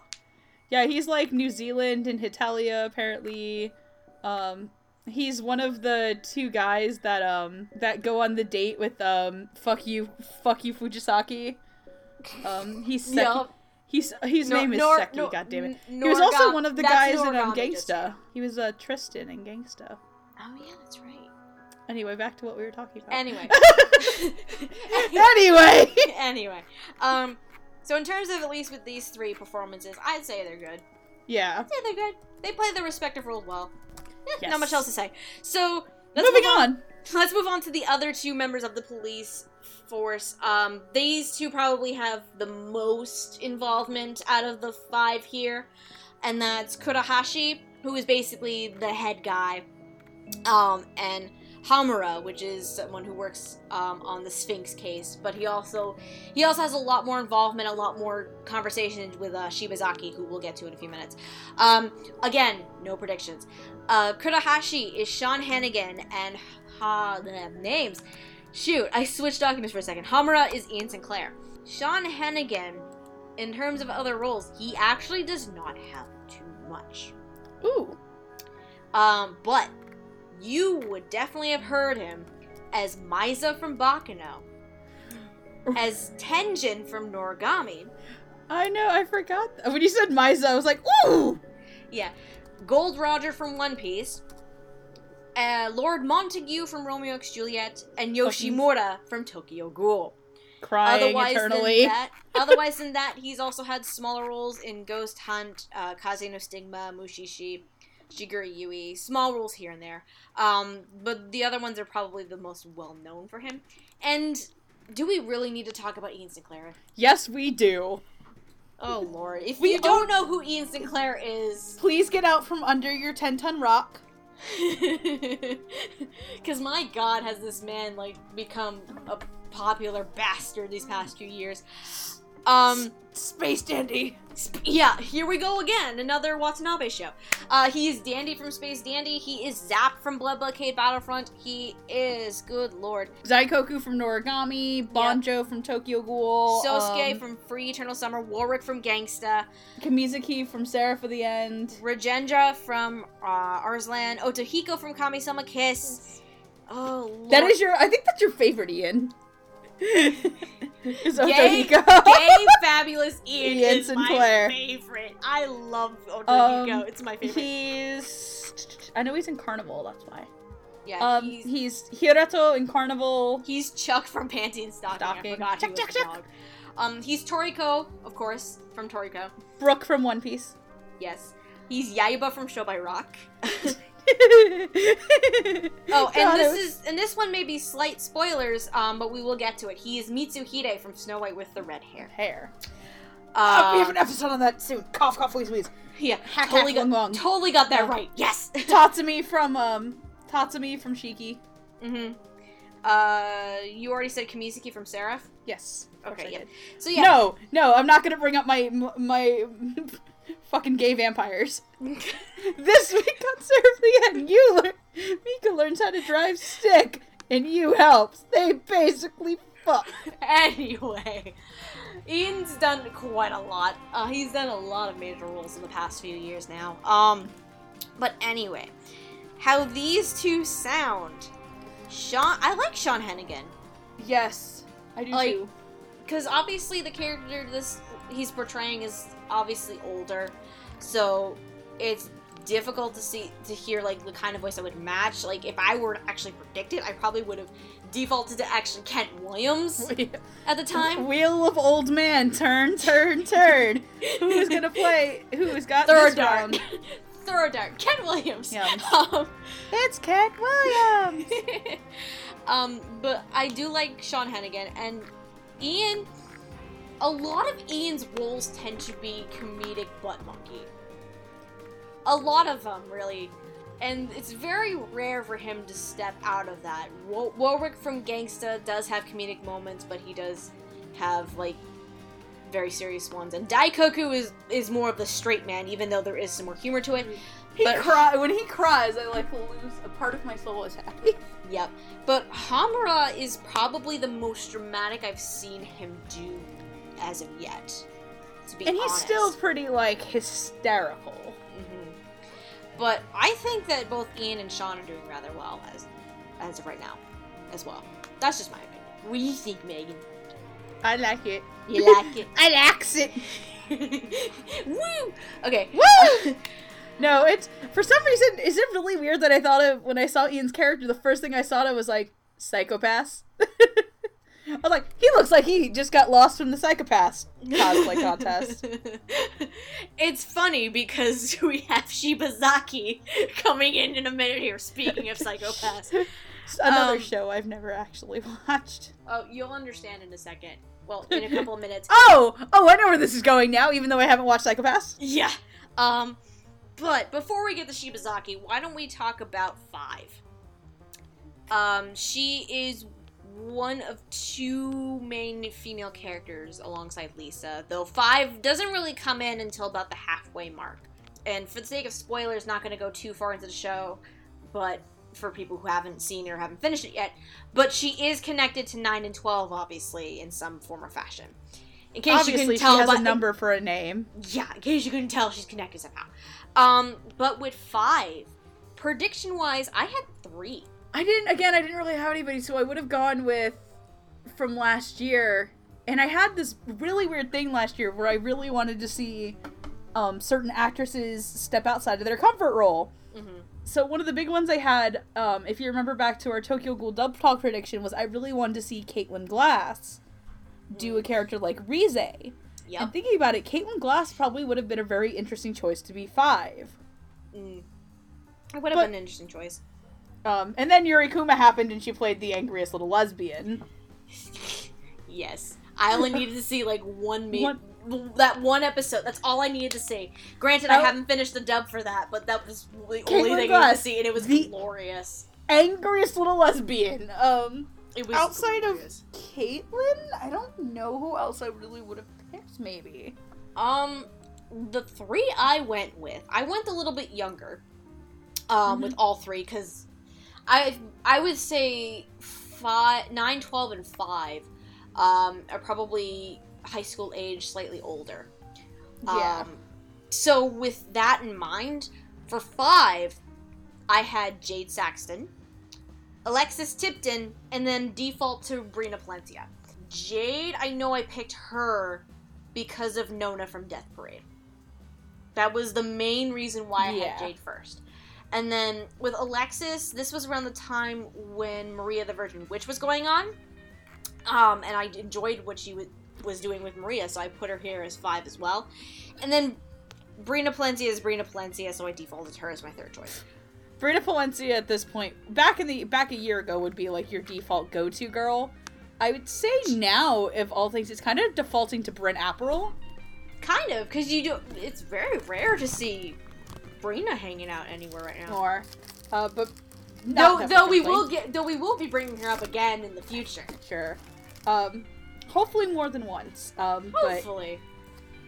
Yeah, he's like New Zealand and Hitalia apparently. He's one of the two guys that that go on the date with fuck you Fujisaki. He's Seki. Yep. His name is Seki, goddammit. He was also one of the guys in Gangsta. He was Tristan in Gangsta. Oh, yeah, that's right. Anyway, back to what we were talking about. Anyway. So in terms of at least with these three performances, I'd say they're good. Yeah. I'd say they're good. They play their respective roles well. Yes. Not much else to say. So, let's move on to the other two members of the police force. These two probably have the most involvement out of the five here, and that's Kurahashi, who is basically the head guy, and Hamura, which is someone who works on the Sphinx case, but he also has a lot more involvement, a lot more conversations with Shibazaki, who we'll get to in a few minutes. Again, no predictions. Kurahashi is Sean Hennigan, and the names. Shoot, I switched documents for a second. Hamura is Ian Sinclair. Sean Hennigan, in terms of other roles, he actually does not have too much. Ooh. But you would definitely have heard him as Misa from Bakano, as Tenjin from Noragami. I know, I forgot. When you said Misa, I was like, ooh! Yeah. Gold Roger from One Piece. Lord Montague from Romeo x Juliet, and Yoshimura from Tokyo Ghoul. Otherwise than that, he's also had smaller roles in Ghost Hunt, Kaze no Stigma, Mushishi, Shigure Yui. Small roles here and there. But the other ones are probably the most well-known for him. And do we really need to talk about Ian Sinclair? Yes, we do. Oh, Lord. If you don't know who Ian Sinclair is, please get out from under your 10-ton rock. Because my god, has this man become a popular bastard these past few years. Space Dandy. Yeah, here we go again, another Watanabe show. He is Dandy from Space Dandy. He is Zap from Blood Blockade Battlefront. He is, good lord, Zaikoku from Noragami. Banjo from Tokyo Ghoul. Sosuke from Free Eternal Summer. Warwick from Gangsta. Kamizuki from Seraph of the End. Rajendra from Arslan. Otohiko from Kamisama Kiss. Oh, lord. I think that's your favorite, Ian. Is Otohiko. Gay fabulous Ian is Sinclair. My favorite. I love Otohiko. It's my favorite. I know he's in Carnival, that's why. Yeah, he's Hirato in Carnival. He's Chuck from Panty and Stocking. I forgot Chuck. He's Toriko, of course, from Toriko. Brooke from One Piece. Yes. He's Yaiba from Show by Rock. Oh, and this one may be slight spoilers, but we will get to it. He is Mitsuhide from Snow White with the red hair. We have an episode on that soon. Cough, cough, wheeze, wheeze. Yeah, totally got that right. Yes. Tatsumi from Shiki. Mm-hmm. You already said Kamizuki from Seraph? Yes. Okay, yeah. So yeah. No, I'm not gonna bring up my fucking gay vampires. This week on Seraph the End, Mika learns how to drive stick, and you helps. They basically fuck. Anyway, Ian's done quite a lot. He's done a lot of major roles in the past few years now. But anyway, how these two sound. I like Sean Hennigan. Yes, I do too. Because obviously the character he's portraying is obviously older, so it's difficult to hear like the kind of voice that would match. Like if I were to actually predict it, I probably would have defaulted to actually Kent Williams at the time. Wheel of old man, turn. Who's gonna play? Who's got this round? Throwdown. Kent Williams. Yes. It's Kent Williams. But I do like Sean Hennigan and Ian. A lot of Ian's roles tend to be comedic butt monkey. A lot of them, really. And it's very rare for him to step out of that. Warwick from Gangsta does have comedic moments, but he does have, like, very serious ones, and Daikoku is more of the straight man, even though there is some more humor to it. When he cries, I like lose a part of my soul is happy. Yep, but Hamura is probably the most dramatic I've seen him do as of yet. To be honest, he's still pretty like hysterical. Mm-hmm. But I think that both Ian and Sean are doing rather well as of right now, as well. That's just my opinion. What do you think, Megan? I like it. You like it. I likes it. Woo! Okay. Woo! No, it's... For some reason, is it really weird that I thought of... When I saw Ian's character, the first thing I saw was like, psychopaths. I was like, he looks like he just got lost from the psychopaths cosplay contest. It's funny because we have Shibazaki coming in a minute here, speaking of psychopaths. Another show I've never actually watched. Oh, you'll understand in a second. Well, in a couple of minutes. Oh, I know where this is going now, even though I haven't watched Psychopaths. Yeah. But before we get to Shibazaki, why don't we talk about 5? She is one of 2 main female characters alongside Lisa, though 5 doesn't really come in until about the halfway mark. And for the sake of spoilers, not going to go too far into the show, but for people who haven't seen or haven't finished it yet, but she is connected to 9 and 12, obviously, in some form or fashion. In case obviously, you couldn't tell, she has a number for a name. Yeah, in case you couldn't tell, she's connected somehow. But with 5, prediction-wise, I had 3. I didn't really have anybody, so I would have gone with from last year, and I had this really weird thing last year where I really wanted to see certain actresses step outside of their comfort role. Mm-hmm. So one of the big ones I had, if you remember back to our Tokyo Ghoul Dub Talk prediction, was I really wanted to see Caitlyn Glass do a character like Rize. Yep. And thinking about it, Caitlyn Glass probably would have been a very interesting choice to be 5. It would have been an interesting choice. And then Yuri Kuma happened and she played the angriest little lesbian. Yes. I only needed to see like that one episode. That's all I needed to see. Granted, I haven't finished the dub for that, but that was the only thing I needed to see, and it was glorious. Angriest little lesbian. It was outside glorious. Of Caitlyn, I don't know who else I really would have picked. Maybe. The 3 I went a little bit younger. With all 3 because I would say 9, 12, and 5 are probably high school age, slightly older. Yeah. So with that in mind, for 5, I had Jade Saxton, Alexis Tipton, and then default to Brina Palencia. Jade, I know I picked her because of Nona from Death Parade. That was the main reason why I had Jade first. And then with Alexis, this was around the time when Maria the Virgin Witch was going on. And I enjoyed what she was doing with Maria, so I put her here as 5 as well. And then Brina Palencia is Brina Palencia, so I defaulted her as my third choice. Brina Palencia at this point, back a year ago, would be like your default go-to girl. I would say now, if all things, it's kind of defaulting to Bryn Aperill. Kind of, because it's very rare to see Brina hanging out anywhere right now. Or, but we will be bringing her up again in the future. Sure. Hopefully more than once. Hopefully.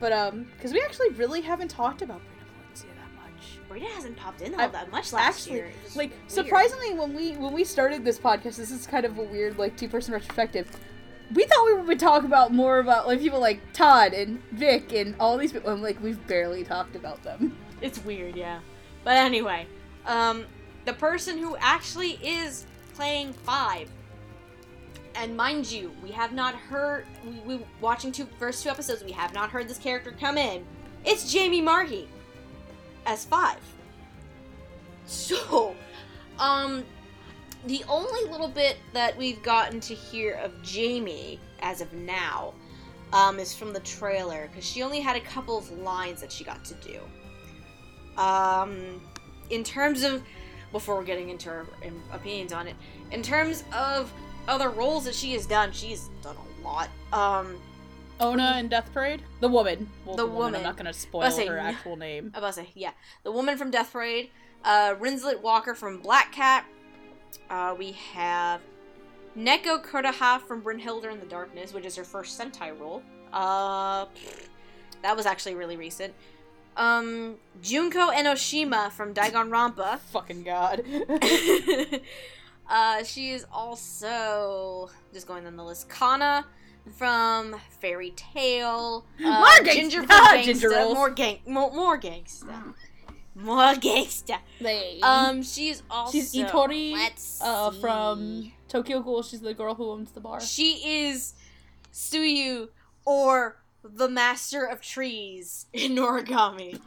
But because we actually really haven't talked about Brina Palencia that much. Brina hasn't popped in all that much last year. Like, weird. Surprisingly, when we started this podcast, this is kind of a weird, like, two-person retrospective. We thought we would talk about more about, like, people like Todd and Vic and all these people. I'm like, we've barely talked about them. It's weird, yeah. But anyway, the person who actually is playing 5, and mind you, we have not heard, we watching first two episodes, we have not heard this character come in. It's Jamie Marchi as 5. So, the only little bit that we've gotten to hear of Jamie, as of now, is from the trailer, because she only had a couple of lines that she got to do. In terms of, before we're getting into her opinions on it, in terms of other roles that she's done a lot. Ona in Death Parade? The woman. Well, the woman. I'm not going to spoil her actual name. I was about to say, yeah. The woman from Death Parade. Rinslet Walker from Black Cat. We have Neko Kuroha from Brynhilda in the Darkness, which is her first Sentai role. That was actually really recent. Junko Enoshima from Danganronpa. Fucking god. She is also, just going down the list, Kana from Fairy Tail. Ginger from Gangsta. More Gangsta. More Gangsta. She's also... She's Itori from Tokyo Ghoul. She's the girl who owns the bar. She is Suyu, or the Master of Trees in Noragami.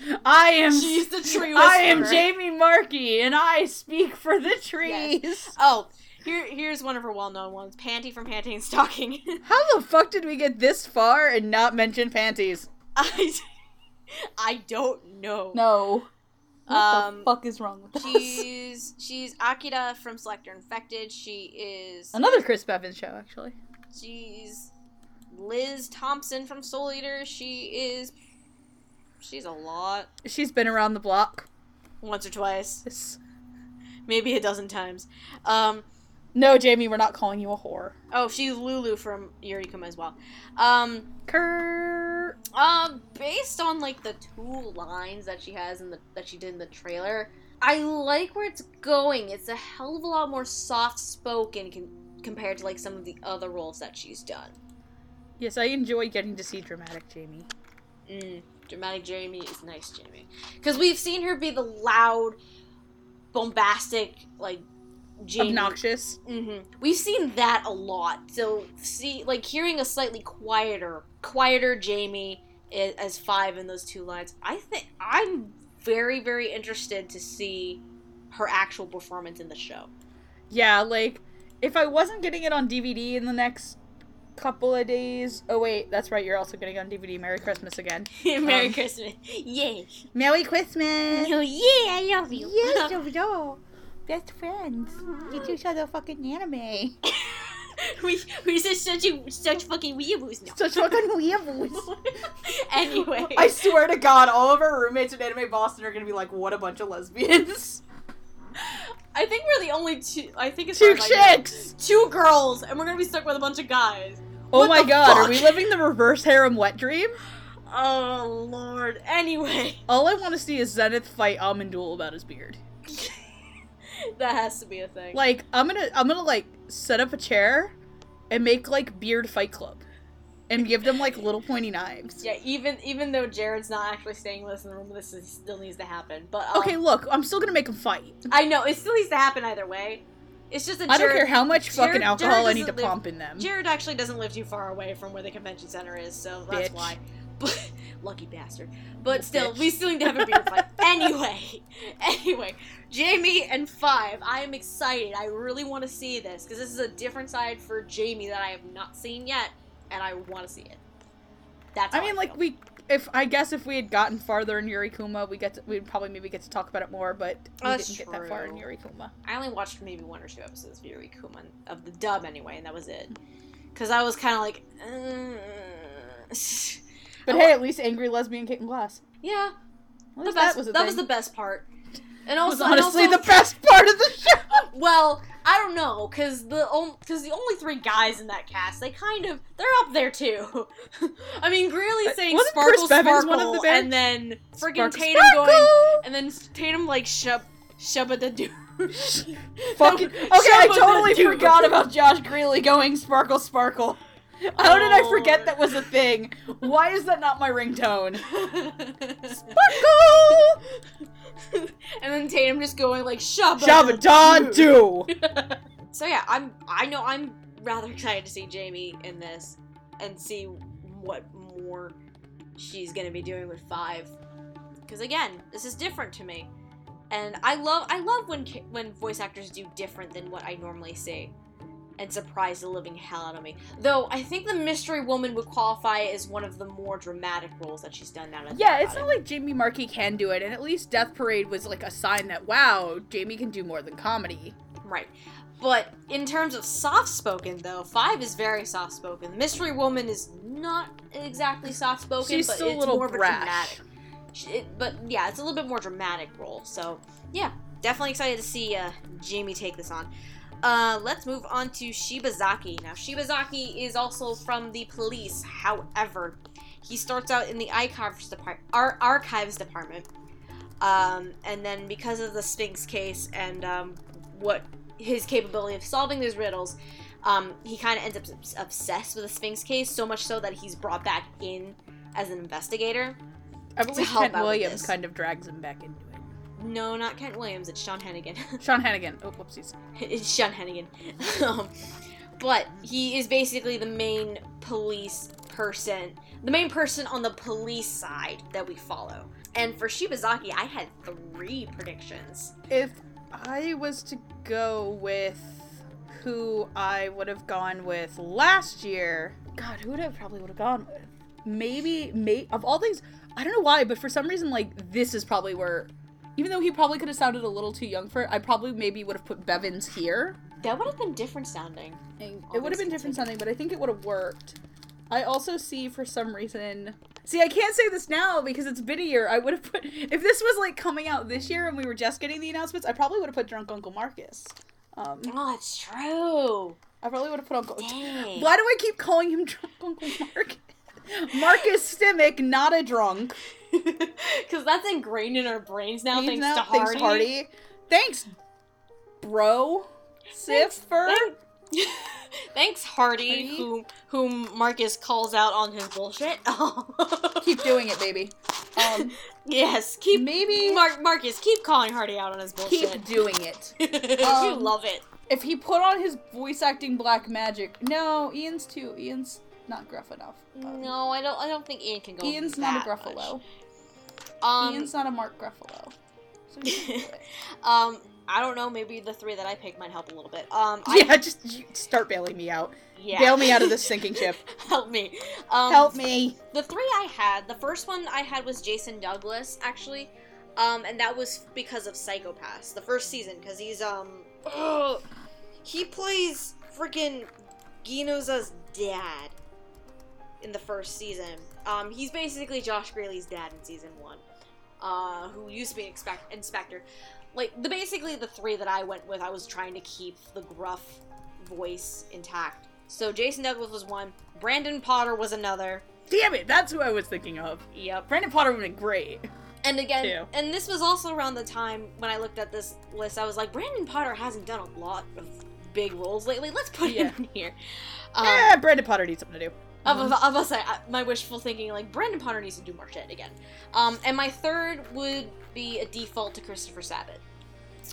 She's the tree whisperer. I am Jamie Marchi, and I speak for the trees. Yes. Oh, here's one of her well-known ones. Panty from Panty and Stocking. How the fuck did we get this far and not mention panties? I don't know. No. What the fuck is wrong with us? She's Akira from Selector Infected. She is... Another Chris Bevins show, actually. She's Liz Thompson from Soul Eater. She's a lot. She's been around the block. Once or twice. Maybe a dozen times. No, Jamie, we're not calling you a whore. Oh, she's Lulu from Yurikuma as well. Based on, like, the 2 lines that she has that she did in the trailer, I like where it's going. It's a hell of a lot more soft-spoken compared to, like, some of the other roles that she's done. Yes, I enjoy getting to see dramatic Jamie. Dramatic Jamie is nice Jamie. Because we've seen her be the loud, bombastic, like, Jamie. Obnoxious. Mm-hmm. We've seen that a lot. So, hearing a slightly quieter Jamie as 5 in those 2 lines, I think I'm very, very interested to see her actual performance in the show. Yeah, like, if I wasn't getting it on DVD in the next couple of days. Oh, wait, that's right, you're also getting on DVD. Merry Christmas again. Merry Christmas. Yay. Merry Christmas. Oh, yeah, I love you. Yes, yo. Best friends. Get each other fucking anime. We're such fucking weeaboos now. Such fucking weeaboos. Anyway. I swear to God, all of our roommates in Anime Boston are gonna be like, what a bunch of lesbians. I think we're the only two. I think it's 2 chicks! Like, 2 girls, and we're gonna be stuck with a bunch of guys. Oh what my god, fuck? Are we living the reverse harem wet dream? Oh, Lord. Anyway. All I want to see is Zenith fight Amundul about his beard. That has to be a thing. Like, I'm gonna like set up a chair and make like Beard Fight Club and give them like little pointy knives. Yeah, even though Jared's not actually staying with us in the room, this still needs to happen. But okay, look, I'm still gonna make him fight. I know it still needs to happen either way. It's just that I don't care how much fucking alcohol I need to pump in them. Jared actually doesn't live too far away from where the convention center is, so that's why. But lucky bastard. But we still need to have a beer fight. Anyway, Jamie and 5. I am excited. I really want to see this because this is a different side for Jamie that I have not seen yet, and I want to see it. I mean, like, we I guess if we had gotten farther in Yurikuma, we'd probably maybe get to talk about it more, but we didn't get that far in Yurikuma. I only watched maybe one or two episodes of Yurikuma, of the dub anyway, and that was it. Because I was kind of like, But hey, at least Angry Lesbian Kate in Glass. Yeah. That was the best part. And also, the best part of the show! Well, I don't know, because the only three guys in that cast, they're up there too. I mean, Greeley saying Sparkle Sparkle, and then freaking Tatum going, and then Tatum like shubba the dude. Fucking, okay, I totally forgot about Josh Greeley going Sparkle Sparkle. How did I forget that was a thing? Why is that not my ringtone? Sparkle! And then Tatum just going like, Shabba-da-do! So yeah, I know I'm rather excited to see Jamie in this and see what more she's gonna be doing with 5. Because again, this is different to me. And I love when voice actors do different than what I normally see. And surprised the living hell out of me. Though, I think the mystery woman would qualify as one of the more dramatic roles that she's done now. Yeah, it's not like Jamie Marchi can do it, and at least Death Parade was like a sign that, wow, Jamie can do more than comedy. Right. But in terms of soft-spoken, though, 5 is very soft-spoken. Mystery Woman is not exactly soft-spoken, she's but still it's a little more brash. Of a dramatic. But yeah, it's a little bit more dramatic role. So yeah, definitely excited to see Jamie take this on. Let's move on to Shibazaki. Now, Shibazaki is also from the police. However, he starts out in the archives department. And then because of the Sphinx case and what his capability of solving these riddles, he kind of ends up obsessed with the Sphinx case, so much so that he's brought back in as an investigator. I believe Kent Williams kind of drags him back into it. No, not Kent Williams. It's Sean Hennigan. Sean Hennigan. Oh, whoopsies. It's Sean Hennigan. But he is basically the main police person. The main person on the police side that we follow. And for Shibazaki, I had 3 predictions. If I was to go with who I would have gone with last year... God, who would I probably would have gone with? Maybe of all things... I don't know why, but for some reason, this is probably where... Even though he probably could have sounded a little too young for it, I probably maybe would have put Bevins here. That would have been different sounding. It would have been different sounding, but I think it would have worked. I also see, for some reason... See, I can't say this now because it's been a year. I would have put... If this was, coming out this year and we were just getting the announcements, I probably would have put Drunk Uncle Marcus. Oh, it's true. I probably would have put Uncle... Dang. Why do I keep calling him Drunk Uncle Marcus? Marcus Simic, not a drunk. Because that's ingrained in our brains now, thanks to Hardy. Thanks, bro. Thanks, Hardy, whom Marcus calls out on his bullshit. Keep doing it, baby. Yes, keep... Maybe... Marcus, keep calling Hardy out on his bullshit. Keep doing it. You love it. If he put on his voice acting black magic... No, Ian's too. Ian's not gruff enough. No, I don't think Ian can go Ian's that not a Gruffalo. Ian's not a Mark Gruffalo. So I don't know, maybe the 3 that I picked might help a little bit. Just start bailing me out. Yeah. Bail me out of this sinking ship. Help me. Help me. The 3 I had, the first one I had was Jason Douglas, actually. And that was because of Psycho-Pass, the first season, because he's, he plays freaking Ginoza's dad. In the first season. He's basically Josh Greeley's dad in season 1. Who used to be an inspector. Basically the 3 that I went with, I was trying to keep the gruff voice intact. So Jason Douglas was one. Brandon Potter was another. Damn it, that's who I was thinking of. Yep. Brandon Potter would have been great. And again, and this was also around the time when I looked at this list, I was like, Brandon Potter hasn't done a lot of big roles lately. Let's put him in here. Brandon Potter needs something to do. Of us, my wishful thinking, Brandon Potter needs to do more shit again. And my 3rd would be a default to Christopher Sabat.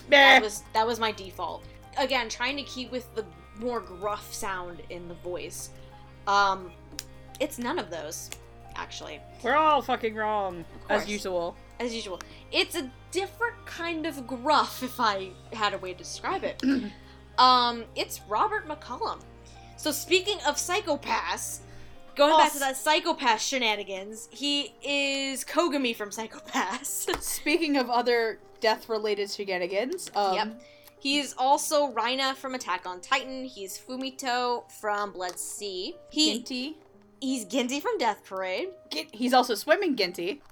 That was my default. Again, trying to keep with the more gruff sound in the voice. It's none of those, actually. We're all fucking wrong, as usual. It's a different kind of gruff, if I had a way to describe it. It's Robert McCallum. So speaking of Psycho-Pass... Going back to that Psycho-Pass shenanigans, he is Kogami from Psycho-Pass. Speaking of other death-related shenanigans, yep. He's also Reina from Attack on Titan. He's Fumito from Blood Sea. Ginty. He's Ginty from Death Parade. He's also Swimming Ginty.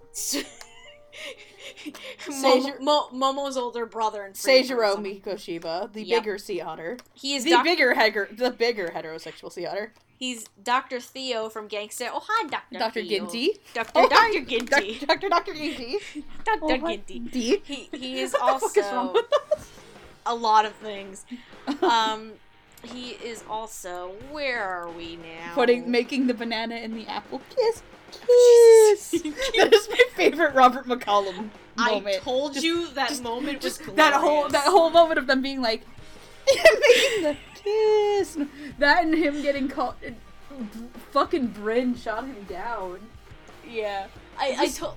Momo's older brother and friend. Seijiro Mikoshiba, the bigger sea otter. He is the bigger heterosexual sea otter. He's Dr. Theo from Gangsta. Oh, hi, Dr. Theo. Ginty. Dr. Ginty. Dr. Ginty. Dr. Ginty. He is also a lot of things. He is also, where are we now? Making the banana in the apple. Kiss. That is my favorite Robert McCallum moment. I told you that moment was glorious. That whole moment of them being like, making the kiss. That and him getting caught. Fucking Brynn shot him down. Yeah.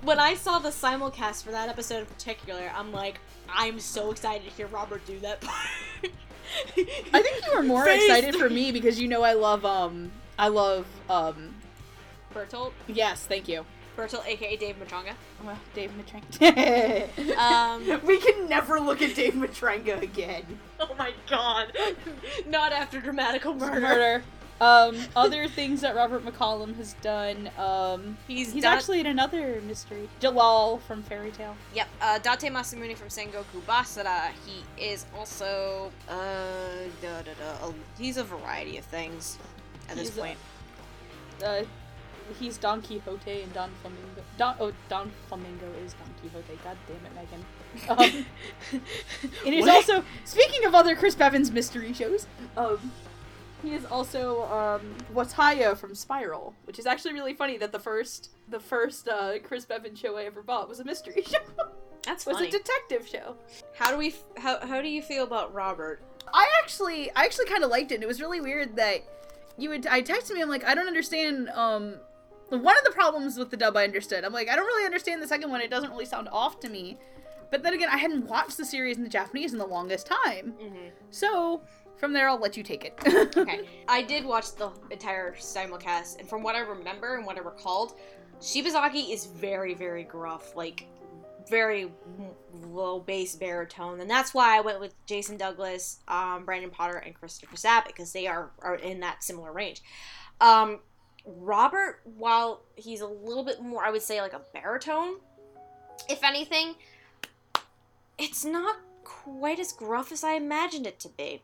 When I saw the simulcast for that episode in particular, I'm like, I'm so excited to hear Robert do that part. I think you were more excited for me because you know I love Bertolt? Yes, thank you. Bertolt, aka Dave Matranga. Well, Dave Matranga. We can never look at Dave Matranga again. Oh my god. Not after Dramatical Murder. Other things that Robert McCallum has done, he's actually in another mystery. Jalal from Fairy Tail. Yep, Date Masamune from Sengoku Basara. He is also, he's a variety of things at this point. He's Don Quixote and Don Flamingo. Don Flamingo is Don Quixote. God damn it, Megan. And he's also, speaking of other Chris Bevins mystery shows, he is also Wataya from Spiral, which is actually really funny that the first Chris Bevins show I ever bought was a mystery show. That's funny. It was a detective show. How do you feel about Robert? I actually kind of liked it. It was really weird that I texted me, I'm like, I don't understand, one of the problems with the dub I understood. I'm like, I don't really understand the second one, it doesn't really sound off to me. But then again, I hadn't watched the series in the Japanese in the longest time. Mm-hmm. So, from there, I'll let you take it. Okay. I did watch the entire simulcast, and from what I remember and what I recalled, Shibazaki is very, very gruff, like, very low bass baritone, and that's why I went with Jason Douglas, Brandon Potter, and Christopher Sabat, because they are in that similar range. Robert, while he's a little bit more, I would say, like a baritone, if anything, it's not quite as gruff as I imagined it to be,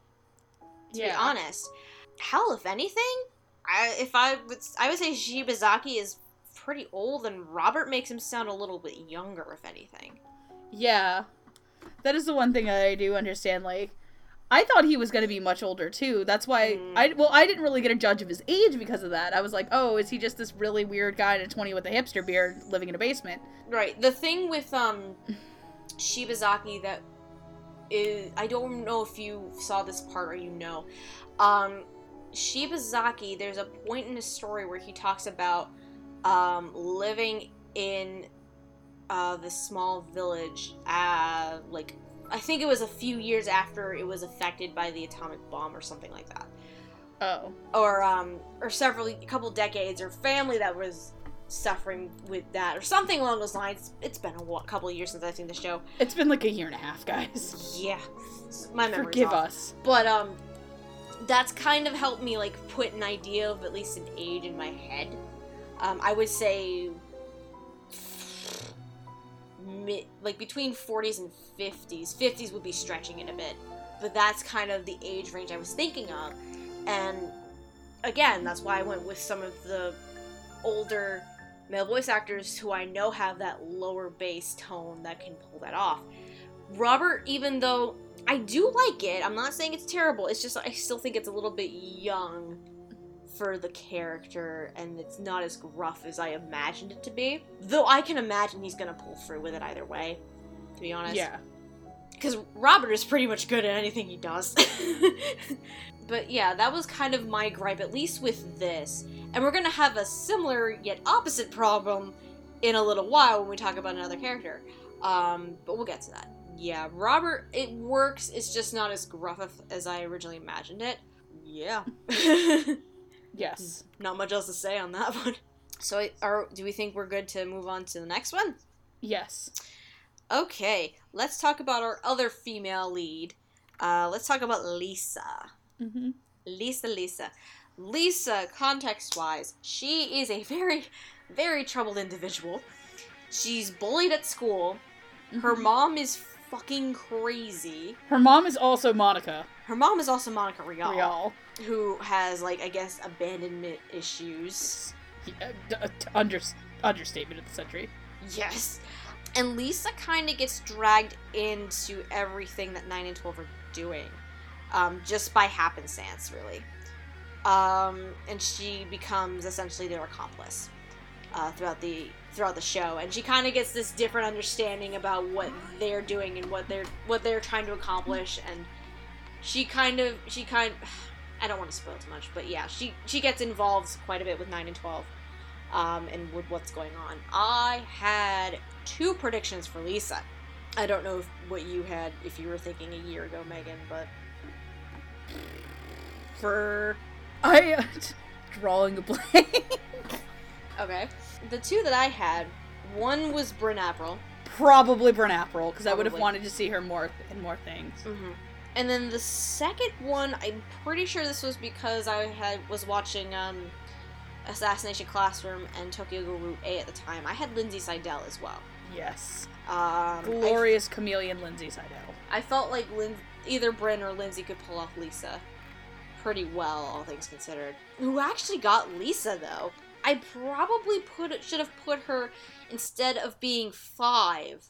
to be honest. Hell, if anything, I would say Shibazaki is pretty old, and Robert makes him sound a little bit younger, if anything. Yeah. That is the one thing that I do understand. Like, I thought he was going to be much older, too. That's why I didn't really get a judge of his age because of that. I was like, oh, is he just this really weird guy in a 20 with a hipster beard living in a basement? Right. The thing with Shibazaki that is... I don't know if you saw this part or you know. Shibazaki, there's a point in his story where he talks about living in the small village, like, I think it was a few years after it was affected by the atomic bomb or something like that. Oh. Or a couple decades, or family that was suffering with that, or something along those lines. It's been a couple of years since I've seen the show. It's been like a year and a half, guys. Yeah. My memory's Forgive off. Us. But, that's kind of helped me, like, put an idea of at least an age in my head. I would say, between 40s and 50s. 50s would be stretching it a bit. But that's kind of the age range I was thinking of. And, again, that's why I went with some of the older male voice actors who I know have that lower bass tone that can pull that off. Robert, even though I do like it, I'm not saying it's terrible, it's just I still think it's a little bit young for the character, and it's not as gruff as I imagined it to be. Though I can imagine he's gonna pull through with it either way, to be honest. Yeah. Because Robert is pretty much good at anything he does. But yeah, that was kind of my gripe, at least with this. And we're gonna have a similar yet opposite problem in a little while when we talk about another character. But we'll get to that. Yeah, Robert, it works, it's just not as gruff as I originally imagined it. Yeah. Yes. Not much else to say on that one. So do we think we're good to move on to the next one? Yes. Okay, let's talk about our other female lead. Let's talk about Lisa. Mm-hmm. Lisa, context-wise, she is a very, very troubled individual. She's bullied at school. Her mom is fucking crazy. Her mom is also Monica. Her mom is also Monica Rial. Who has, like, I guess, abandonment issues. Yeah, understatement of the century. Yes. And Lisa kind of gets dragged into everything that 9 and 12 are doing. Just by happenstance, really. And she becomes essentially their accomplice throughout the show, and she kind of gets this different understanding about what they're doing and what they're trying to accomplish, and she kind of, I don't want to spoil too much, but yeah, she gets involved quite a bit with 9 and 12 and with what's going on. I had 2 predictions for Lisa. I don't know what you had, if you were thinking a year ago, Megan, but I drawing a blank. Okay. The 2 that I had, one was Bryn April. Probably Bryn April, because I would have wanted to see her more in more things. Mm-hmm. And then the second one, I'm pretty sure this was because I was watching Assassination Classroom and Tokyo Ghoul Route A at the time. I had Lindsay Seidel as well. Yes. Glorious chameleon Lindsay Seidel. I felt like either Bryn or Lindsay could pull off Lisa pretty well, all things considered. Who actually got Lisa, though? I probably should have put her, instead of being 5,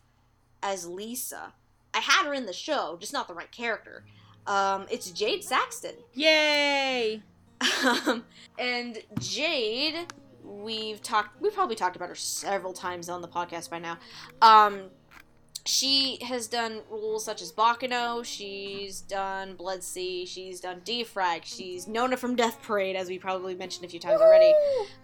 as Lisa. I had her in the show, just not the right character. It's Jade Saxton. Yay! And Jade, we've probably talked about her several times on the podcast by now. She has done roles such as Bakano, she's done Blood Sea, she's done Defrag, she's Nona from Death Parade, as we probably mentioned a few times already.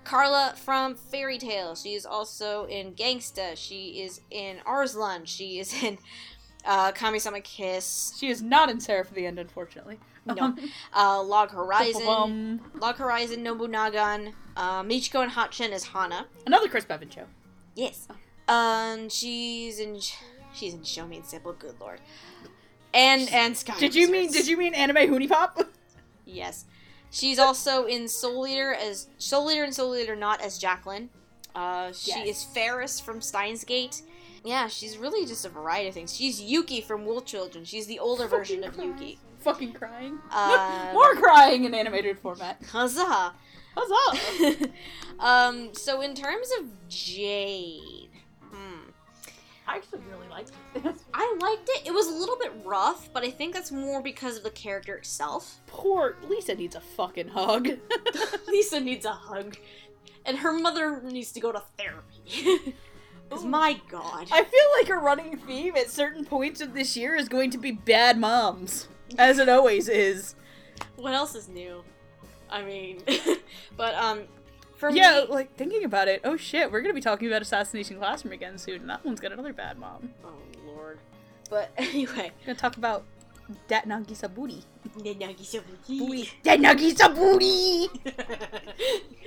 Carla from Fairy Tale, she is also in Gangsta, she is in Arslan, she is in Kami-sama Kiss. She is not in Seraph of the End, unfortunately. No. Log Horizon, Nobunagan, Michiko and Hotchin is Hana. Another Chris Bevins show. Yes. She's in Show Me and Simple, good lord. And Sky Did Wizards. Did you mean Anime Hoonipop? Yes. She's also in Soul Eater, not as Jacqueline. She is Ferris from Steins Gate. Yeah, she's really just a variety of things. She's Yuki from Wolf Children. She's the older version of Yuki. Fucking crying. More crying in animated format. Huzzah. Huzzah. So in terms of Jade, I actually really liked it. I liked it. It was a little bit rough, but I think that's more because of the character itself. Poor Lisa needs a fucking hug. Lisa needs a hug. And her mother needs to go to therapy. Because my god. I feel like a running theme at certain points of this year is going to be bad moms. As it always is. What else is new? I mean, but for me, like, thinking about it, oh shit, we're gonna be talking about Assassination Classroom again soon, and that one's got another bad mom. Oh lord. But anyway. We're gonna talk about that Nagisa booty. That Nagisa booty. That Nagisa booty!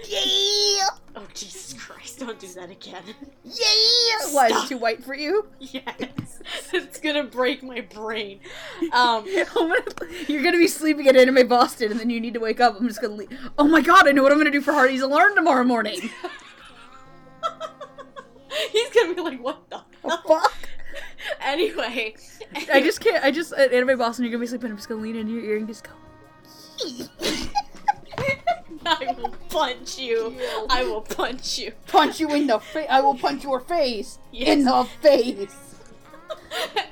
Yeah! Oh Jesus Christ, don't do that again. Yeah! Why, is it too white for you? Yes. It's gonna break my brain. You're gonna be sleeping at Anime Boston and then you need to wake up. I'm just gonna leave. Oh my god, I know what I'm gonna do for Hardy's alarm tomorrow morning. He's gonna be like, what the fuck? Anyway. I just, at Anime Boston, you're gonna be sleeping, I'm just gonna lean into your ear and just go, I will punch you. I will punch you. Punch you in the face. I will punch your face. Yes. In the face.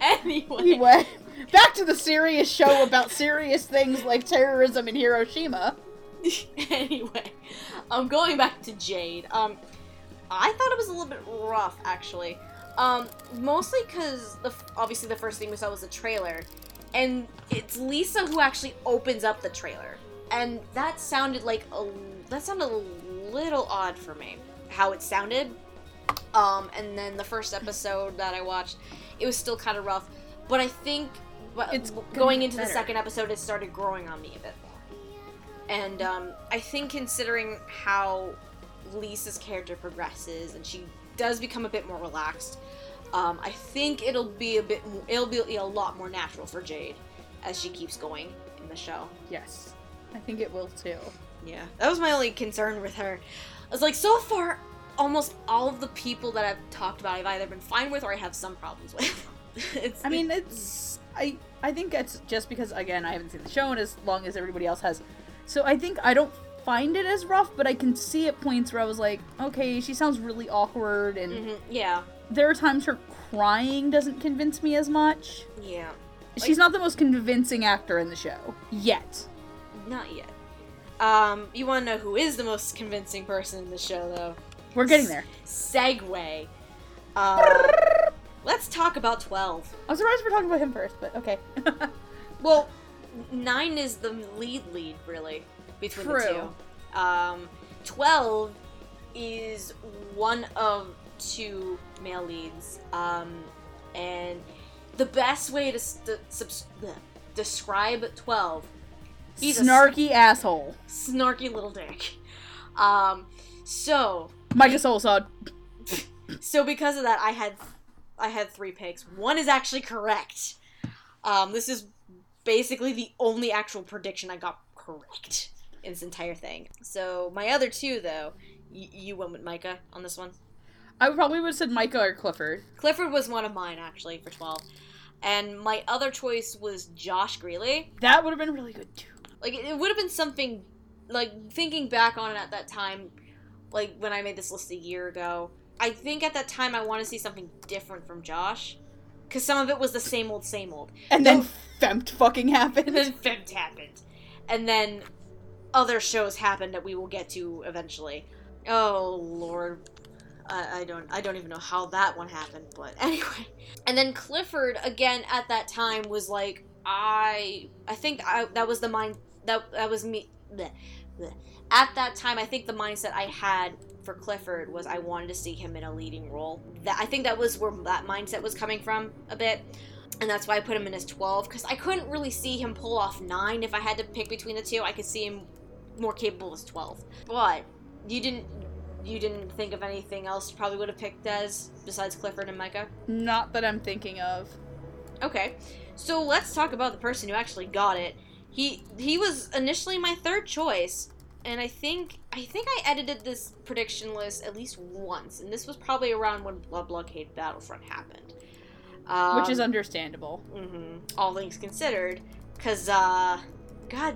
Anyway. Back to the serious show about serious things like terrorism in Hiroshima. Anyway. Going back to Jade. I thought it was a little bit rough, actually. Mostly because, obviously, the first thing we saw was the trailer. And it's Lisa who actually opens up the trailer. And that sounded a little odd for me, how it sounded. And then the first episode that I watched, it was still kind of rough. But I think going into the second episode, it started growing on me a bit more. And I think considering how Lisa's character progresses and she does become a bit more relaxed, I think it'll be a lot more natural for Jade as she keeps going in the show. Yes, I think it will too. Yeah, that was my only concern with her. I was like, so far, almost all of the people that I've talked about, I've either been fine with or I have some problems with. I think that's just because, again, I haven't seen the show in as long as everybody else has. So I think I don't find it as rough, but I can see at points where I was like, okay, she sounds really awkward, and yeah, there are times her crying doesn't convince me as much. Yeah. She's not the most convincing actor in the show. Yet. Not yet. You want to know who is the most convincing person in the show, though? We're getting there. Segue. Let's talk about 12. I'm surprised we're talking about him first, but okay. Well, 9 is the lead, really, between the two. 12 is one of two male leads, and the best way to describe 12, he's snarky asshole. Snarky little dick. So... Micah Solsod. So because of that, I had 3 picks. One is actually correct. This is basically the only actual prediction I got correct in this entire thing. So my other two, though, you went with Micah on this one? I probably would have said Micah or Clifford. Clifford was one of mine, actually, for 12. And my other choice was Josh Greeley. That would have been really good, too. Like, it would have been something, like, thinking back on it at that time, like, when I made this list a year ago, I think at that time I wanted to see something different from Josh, because some of it was the same old. And then Fempt fucking happened. And then Fempt happened. And then other shows happened that we will get to eventually. Oh, Lord. I don't even know how that one happened, but anyway. And then Clifford, again, at that time was like, at that time, I think the mindset I had for Clifford was I wanted to see him in a leading role. I think that was where that mindset was coming from a bit, and that's why I put him in as 12, because I couldn't really see him pull off 9. If I had to pick between the two, I could see him more capable as 12. But you didn't think of anything else you probably would have picked as besides Clifford and Micah? Not that I'm thinking of. Okay, so let's talk about the person who actually got it. He was initially my third choice, and I think I edited this prediction list at least once, and this was probably around when Blood Blockade Battlefront happened. Which is understandable. Mm-hmm. All things considered, because, god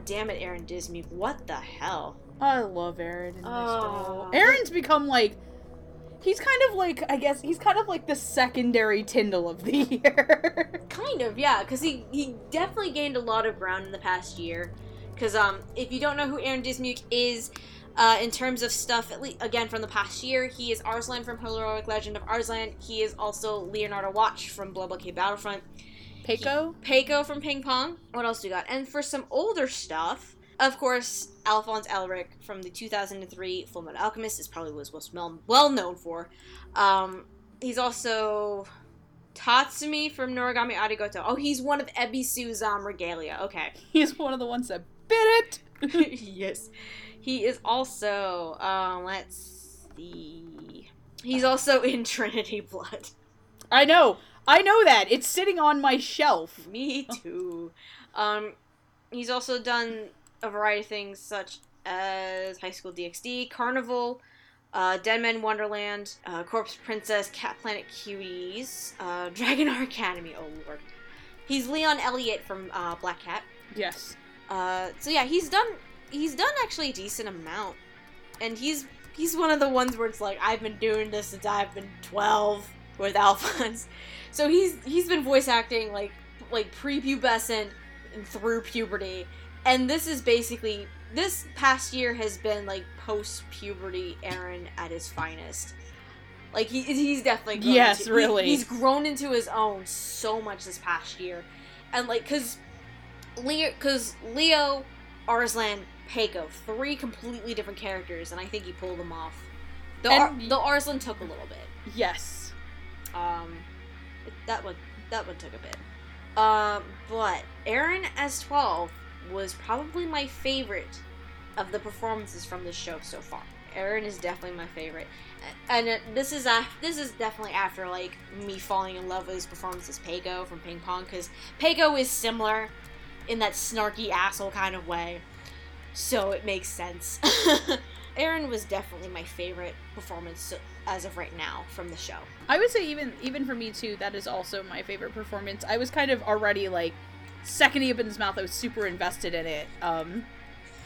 damn it, Aaron Dismuke, what the hell? I love Aaron in this show. Aaron's become, like, he's kind of like the secondary Tyndall of the year. Kind of, yeah, because he definitely gained a lot of ground in the past year. Because if you don't know who Aaron Dismuke is, in terms of stuff, at least, again, from the past year, he is Arslan from Heroic Legend of Arslan. He is also Leonardo Watch from Blood Blockade Battlefront. Peiko from Ping Pong. What else do we got? And for some older stuff... Of course, Alphonse Elric from the 2003 Full Metal Alchemist is probably what he was most well known for. He's also Tatsumi from Noragami Arigoto. Oh, he's one of Ebisu's regalia. Okay. He's one of the ones that bit it! Yes. He is also, let's see. He's also in Trinity Blood. I know that. It's sitting on my shelf. Me too. He's also done a variety of things such as High School DxD, Carnival, Deadman Wonderland, Corpse Princess, Cat Planet Cuties, Dragonar Academy, oh lord. He's Leon Elliott from Black Cat. Yes. So yeah, he's done actually a decent amount. And he's one of the ones where it's like, I've been doing this since I've been 12 with Alphonse. So he's been voice acting like prepubescent and through puberty. And this is basically, this past year has been, like, post-puberty Aaron at his finest. Like, he's definitely grown really. He's grown into his own so much this past year. And, like, because Leo, Arslan, Peiko, 3 completely different characters, and I think he pulled them off. The Arslan took a little bit. Yes. That one took a bit. But Aaron as 12... was probably my favorite of the performances from this show so far. Aaron is definitely my favorite, and this is definitely after like me falling in love with his performance as Peigo from Ping Pong, because Peigo is similar in that snarky asshole kind of way, so it makes sense. Aaron was definitely my favorite performance as of right now from the show. I would say even for me too, that is also my favorite performance. I was kind of already like, second he opened his mouth, I was super invested in it.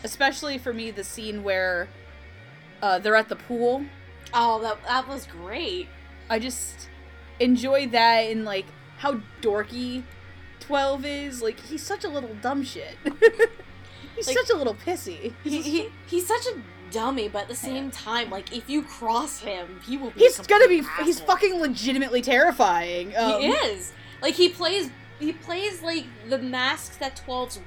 Especially for me, the scene where they're at the pool. Oh, that was great. I just enjoyed that, and like how dorky 12 is. Like, he's such a little dumb shit. He's like, such a little pissy. He's such a dummy, but at the same time, like, if you cross him, he will be asshole. He's fucking legitimately terrifying. He is. Like, he plays like the masks that 12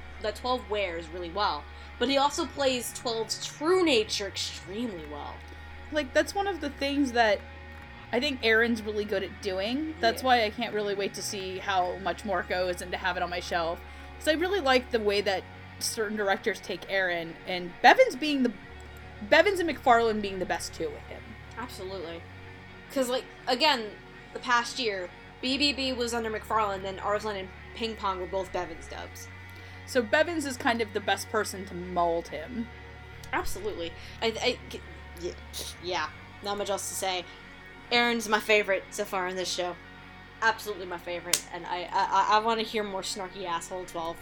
wears really well, but he also plays 12's true nature extremely well. Like, that's one of the things that I think Aaron's really good at doing. That's why I can't really wait to see how much more goes and to have it on my shelf. Because I really like the way that certain directors take Aaron, and Bevins and McFarland being the best two with him. Absolutely. Because, like, again, the past year, BBB was under McFarland, and Arslan and Ping Pong were both Bevins dubs. So Bevins is kind of the best person to mold him. Absolutely. Yeah, not much else to say. Aaron's my favorite so far in this show. Absolutely my favorite, and I want to hear more snarky asshole 12.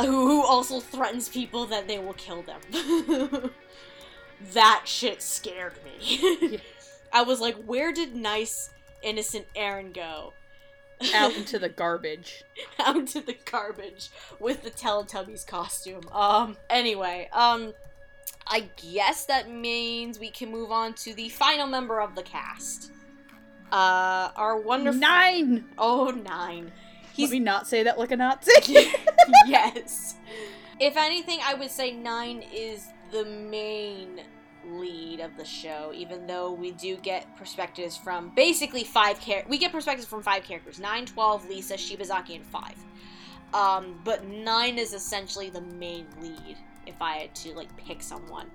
Who also threatens people that they will kill them. That shit scared me. Yes. I was like, where did nice, innocent Aaron go? Out into the garbage. Out into the garbage with the Teletubbies costume. Anyway, I guess that means we can move on to the final member of the cast. Our wonderful... Nine! Let me not say that like a Nazi. Yes. If anything, I would say Nine is the main lead of the show, even though we do get perspectives from basically five characters. 9, 12, Lisa, Shibazaki, and 5. But 9 is essentially the main lead, if I had to, like, pick someone.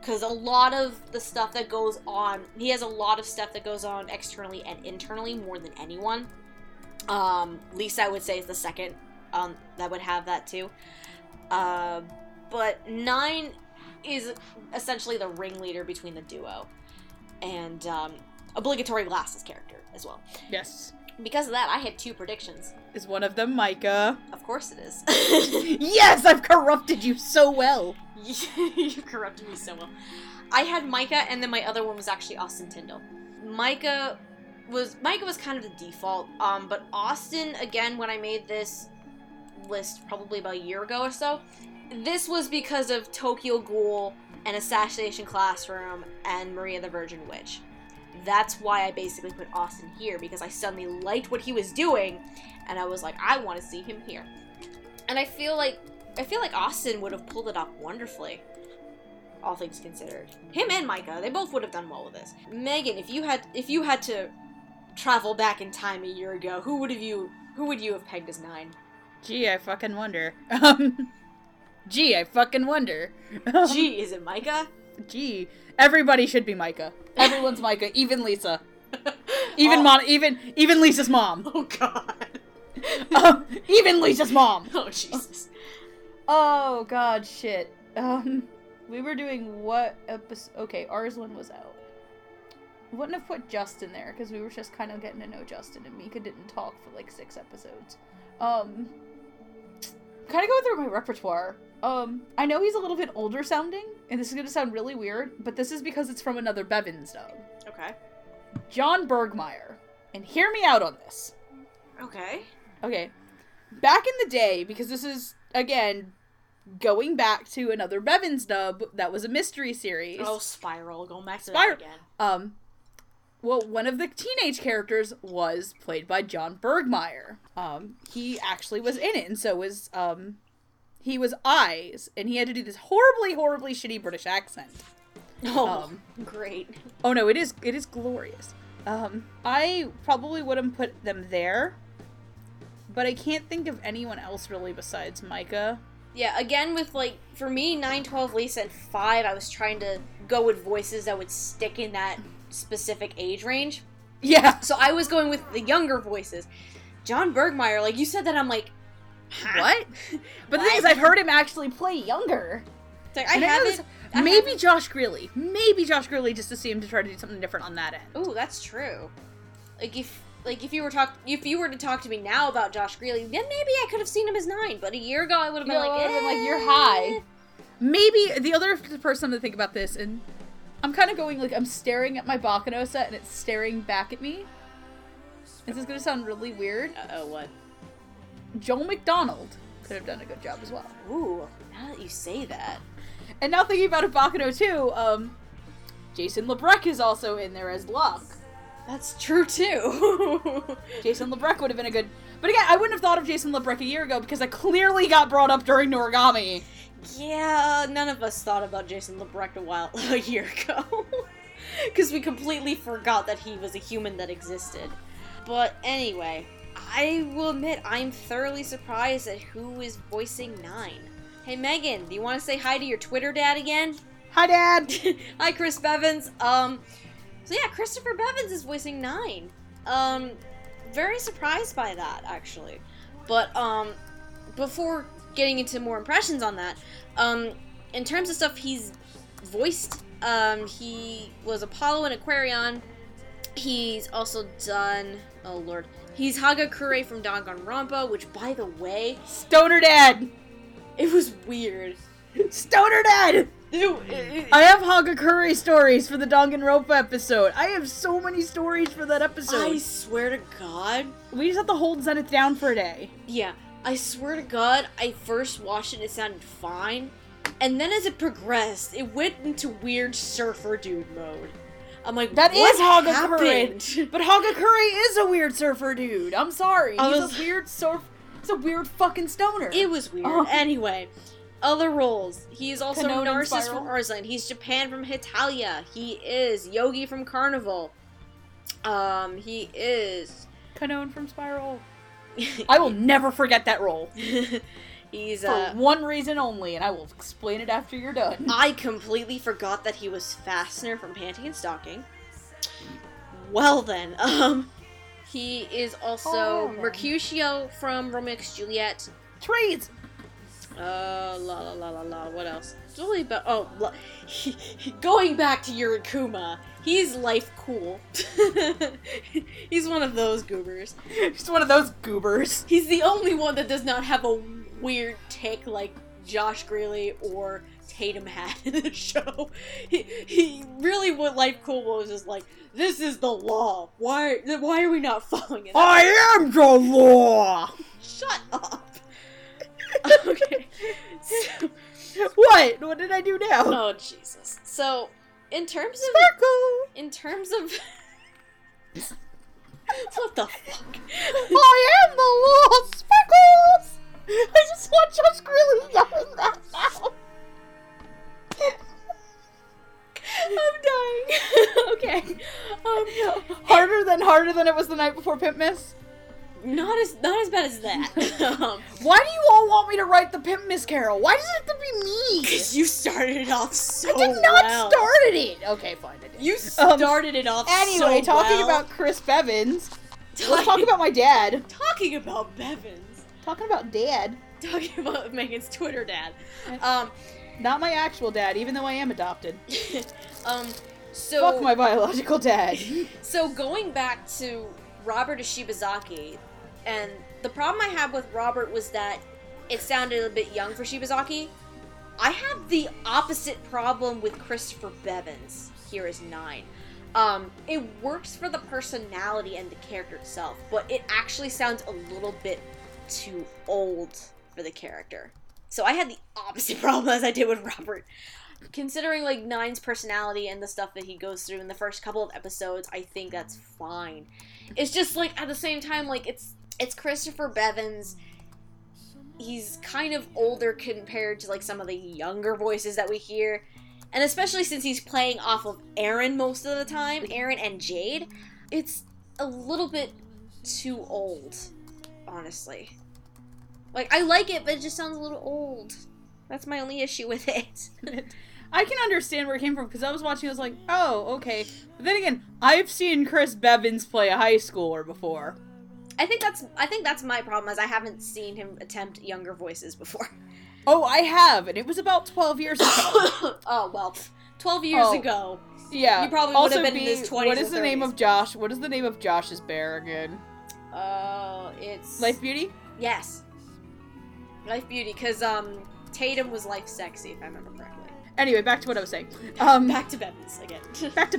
Because a lot of the stuff that goes on, he has a lot of stuff that goes on externally and internally more than anyone. Lisa, I would say, is the second that would have that too. But 9 is essentially the ringleader between the duo, and obligatory glasses character as well. Yes. Because of that, I had 2 predictions. Is one of them Micah? Of course it is. Yes, I've corrupted you so well. You corrupted me so well. I had Micah, and then my other one was actually Austin Tyndall. Micah was kind of the default, but Austin, again, when I made this list probably about a year ago or so, this was because of Tokyo Ghoul and Assassination Classroom and Maria the Virgin Witch. That's why I basically put Austin here, because I suddenly liked what he was doing, and I was like, I want to see him here. And I feel like Austin would have pulled it off wonderfully. All things considered, him and Micah, they both would have done well with this. Megan, if you had to travel back in time a year ago, who would you have pegged as 9? Gee, I fucking wonder. Gee, is it Micah? Gee, everybody should be Micah. Everyone's Micah, even Lisa, even even Lisa's mom. Oh God, even Lisa's mom. Oh Jesus. Oh God, shit. We were doing what episode? Okay, Arslan was out. Wouldn't have put Justin there, because we were just kind of getting to know Justin, and Mika didn't talk for, like, 6 episodes. Kind of going through my repertoire. I know he's a little bit older sounding, and this is going to sound really weird, but this is because it's from another Bevins dub. Okay. John Bergmeier. And hear me out on this. Okay. Back in the day, because this is, again... going back to another Bevins dub that was a mystery series. Oh, Spiral. Going back to Spiral. That again. Well, one of the teenage characters was played by John Bergmeier. He actually was in it, and so was, he was Eyes, and he had to do this horribly, horribly shitty British accent. Great. Oh, no, it is glorious. I probably wouldn't put them there, but I can't think of anyone else really besides Micah. Yeah, again, with, like, for me, 9, 12, Lisa, and 5, I was trying to go with voices that would stick in that specific age range. Yeah. So I was going with the younger voices. John Bergmeier, like, you said that, I'm like, huh? What? But the thing is, I've heard him actually play younger. It's like, I haven't. Josh Greeley. Maybe Josh Greeley, just to see him to try to do something different on that end. Ooh, that's true. Like, if you were to talk to me now about Josh Greeley, then maybe I could have seen him as 9, but a year ago I would have been like, you're high. Maybe the other person to think about this, and I'm kind of going, like, I'm staring at my Baccano set and it's staring back at me. This is going to sound really weird. Uh-oh, what? Joel McDonald could have done a good job as well. Ooh, now that you say that. And now thinking about a Baccano too, Jason LeBrec is also in there as Locke. That's true, too. Jason LeBrec would have been a good... But again, I wouldn't have thought of Jason LeBrec a year ago because I clearly got brought up during Noragami. Yeah, none of us thought about Jason LeBrec a year ago. Because we completely forgot that he was a human that existed. But anyway, I will admit I'm thoroughly surprised at who is voicing 9. Hey, Megan, do you want to say hi to your Twitter dad again? Hi, Dad! Hi, Chris Bevins. So yeah, Christopher Bevins is voicing 9. Very surprised by that, actually. But, before getting into more impressions on that, in terms of stuff he's voiced, he was Apollo in Aquarion. He's also done, oh lord, he's Hagakure from Danganronpa, which, by the way... Stoner Dad! It was weird. Stoner Dad! I have Hagakure stories for the Danganronpa episode. I have so many stories for that episode. I swear to God. We just have to hold Zenith down for a day. Yeah. I swear to God, I first watched it and it sounded fine. And then as it progressed, it went into weird surfer dude mode. I'm like, that what is Hagakure. But Hagakure is a weird surfer dude. I'm sorry. He's a weird surfer. It's a weird fucking stoner. It was weird. Oh. Anyway. Other roles. He is also Narcissus from Arslan. He's Japan from Hitalia. He is Yogi from Carnival. He is... Kanon from Spiral. I will never forget that role. He's, For one reason only, and I will explain it after you're done. I completely forgot that he was Fastener from Panty and Stocking. Well then, he is also Mercutio from Romeo and Juliet. Trees! What else? It's only about, going back to Yurikuma, he's life cool. He's one of those goobers. He's the only one that does not have a weird tick like Josh Greeley or Tatum had in the show. He really, what life cool was, is like, this is the law. Why are we not following it? I am the law! Shut up. Okay. So, what? What did I do now? Oh, Jesus. So, in terms of... Sparkle! In terms of... What the fuck? I am the Lord Sparkles! I just want Josh Greeley yelling that now. I'm dying. Okay. Harder than it was the night before Pimp Miss? Not as bad as that. Why do you all want me to write the Pimp Miss Carol? Why does it have to be me? Because you started it off so well. I did not started it. Okay, fine, I did. You started it off Anyway, talking about Chris Bevins. Let's talk about my dad. Talking about Bevins. Talking about dad. Talking about Megan's Twitter dad. Not my actual dad, even though I am adopted. So fuck my biological dad. So going back to Robert Ishibazaki, and the problem I had with Robert was that it sounded a bit young for Shibazaki. I have the opposite problem with Christopher Bevins here as 9. It works for the personality and the character itself, but it actually sounds a little bit too old for the character. So I had the opposite problem as I did with Robert. Considering, like, 9's personality and the stuff that he goes through in the first couple of episodes, I think that's fine. It's just, like, at the same time, like, it's Christopher Bevins. He's kind of older compared to, like, some of the younger voices that we hear. And especially since he's playing off of Aaron most of the time, Aaron and Jade, it's a little bit too old, honestly. Like, I like it, but it just sounds a little old. That's my only issue with it. I can understand where it came from, because I was watching, I was like, oh, okay. But then again, I've seen Chris Bevins play a high schooler before. I think that's my problem, is I haven't seen him attempt younger voices before. Oh, I have, and it was about 12 years ago. Oh, well, 12 years ago. Yeah. He probably would have been in his 20s or 30s. What is the name of Josh? What is the name of Josh's bear again? It's... Life Beauty? Yes. Life Beauty, because Tatum was Life Sexy, if I remember correctly. Anyway, back to what I was saying. Back to Bevins again. Back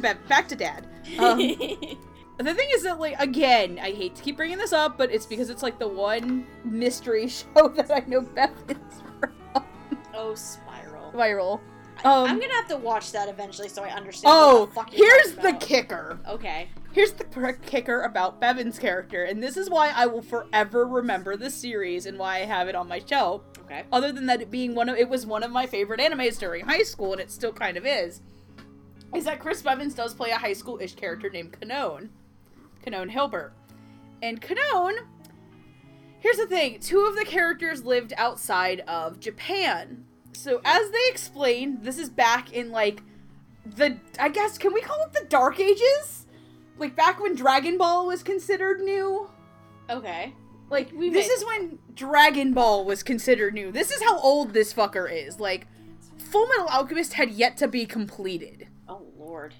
to Dad. The thing is that, like, again, I hate to keep bringing this up, but it's because it's, like, the one mystery show that I know Bevins from. Oh, Spiral. I'm gonna have to watch that eventually so I understand what the fuck you're talking about. Here's the kicker. Okay. Here's the kicker about Bevins' character, and this is why I will forever remember this series and why I have it on my shelf. Okay. Other than that, it was one of my favorite animes during high school, and it still kind of is that Chris Bevins does play a high school-ish character named Kanone Hilbert. And Kanone, here's the thing, two of the characters lived outside of Japan. So as they explained, this is back in, like, can we call it the Dark Ages? Like, back when Dragon Ball was considered new? Okay. Like, this is when Dragon Ball was considered new. This is how old this fucker is. Like, Full Metal Alchemist had yet to be completed. Oh, Lord.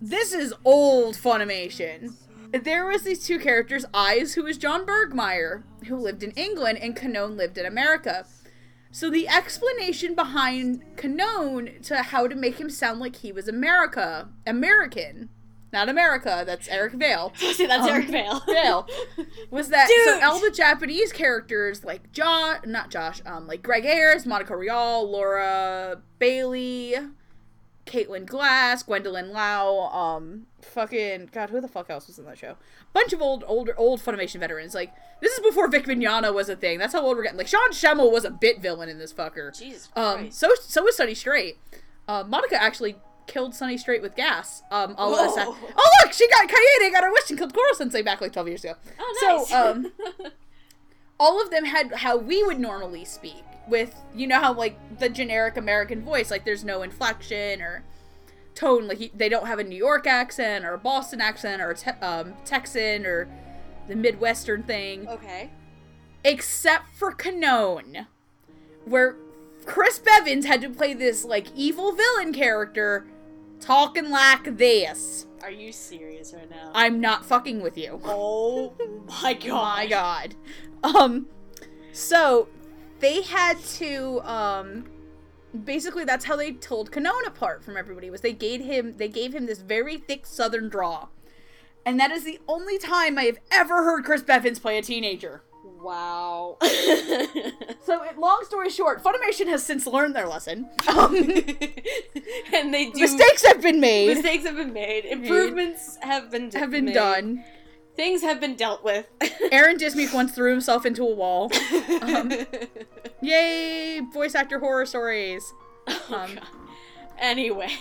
This is old Funimation. There was these two characters, Eyes, who was John Bergmeier, who lived in England, and Kanone lived in America. So the explanation behind Kanone to how to make him sound like he was American, not America, that's Eric Vale. See, that's Eric Vale. Was that, dude. So all the Japanese characters, like like Greg Ayers, Monica Rial, Laura Bailey, Caitlin Glass, Gwendolyn Lau, who the fuck else was in that show? Bunch of old Funimation veterans. Like, this is before Vic Mignogna was a thing. That's how old we're getting. Like, Sean Schemmel was a bit villain in this fucker. Jesus Christ. So was Sunny Strait. Monica actually killed Sunny Strait with gas. Look, Kaede got her wish and killed Goro Sensei back like 12 years ago. Oh, nice. So, all of them had how we would normally speak with, you know, how, like, the generic American voice, like, there's no inflection or tone, like, they don't have a New York accent or a Boston accent or a Texan or the Midwestern thing. Okay. Except for Kanone, where Chris Bevins had to play this, like, evil villain character talking like this. Are you serious right now? I'm not fucking with you. Oh my god. My god. So they had to, basically that's how they told Kanone apart from everybody, was they gave him this very thick southern draw. And that is the only time I have ever heard Chris Bevins play a teenager. Wow. So, long story short, Funimation has since learned their lesson. And they do... Mistakes have been made. Improvements have been done. Things have been dealt with. Aaron Dismuke once threw himself into a wall. Yay! Voice actor horror stories. God. Anyway,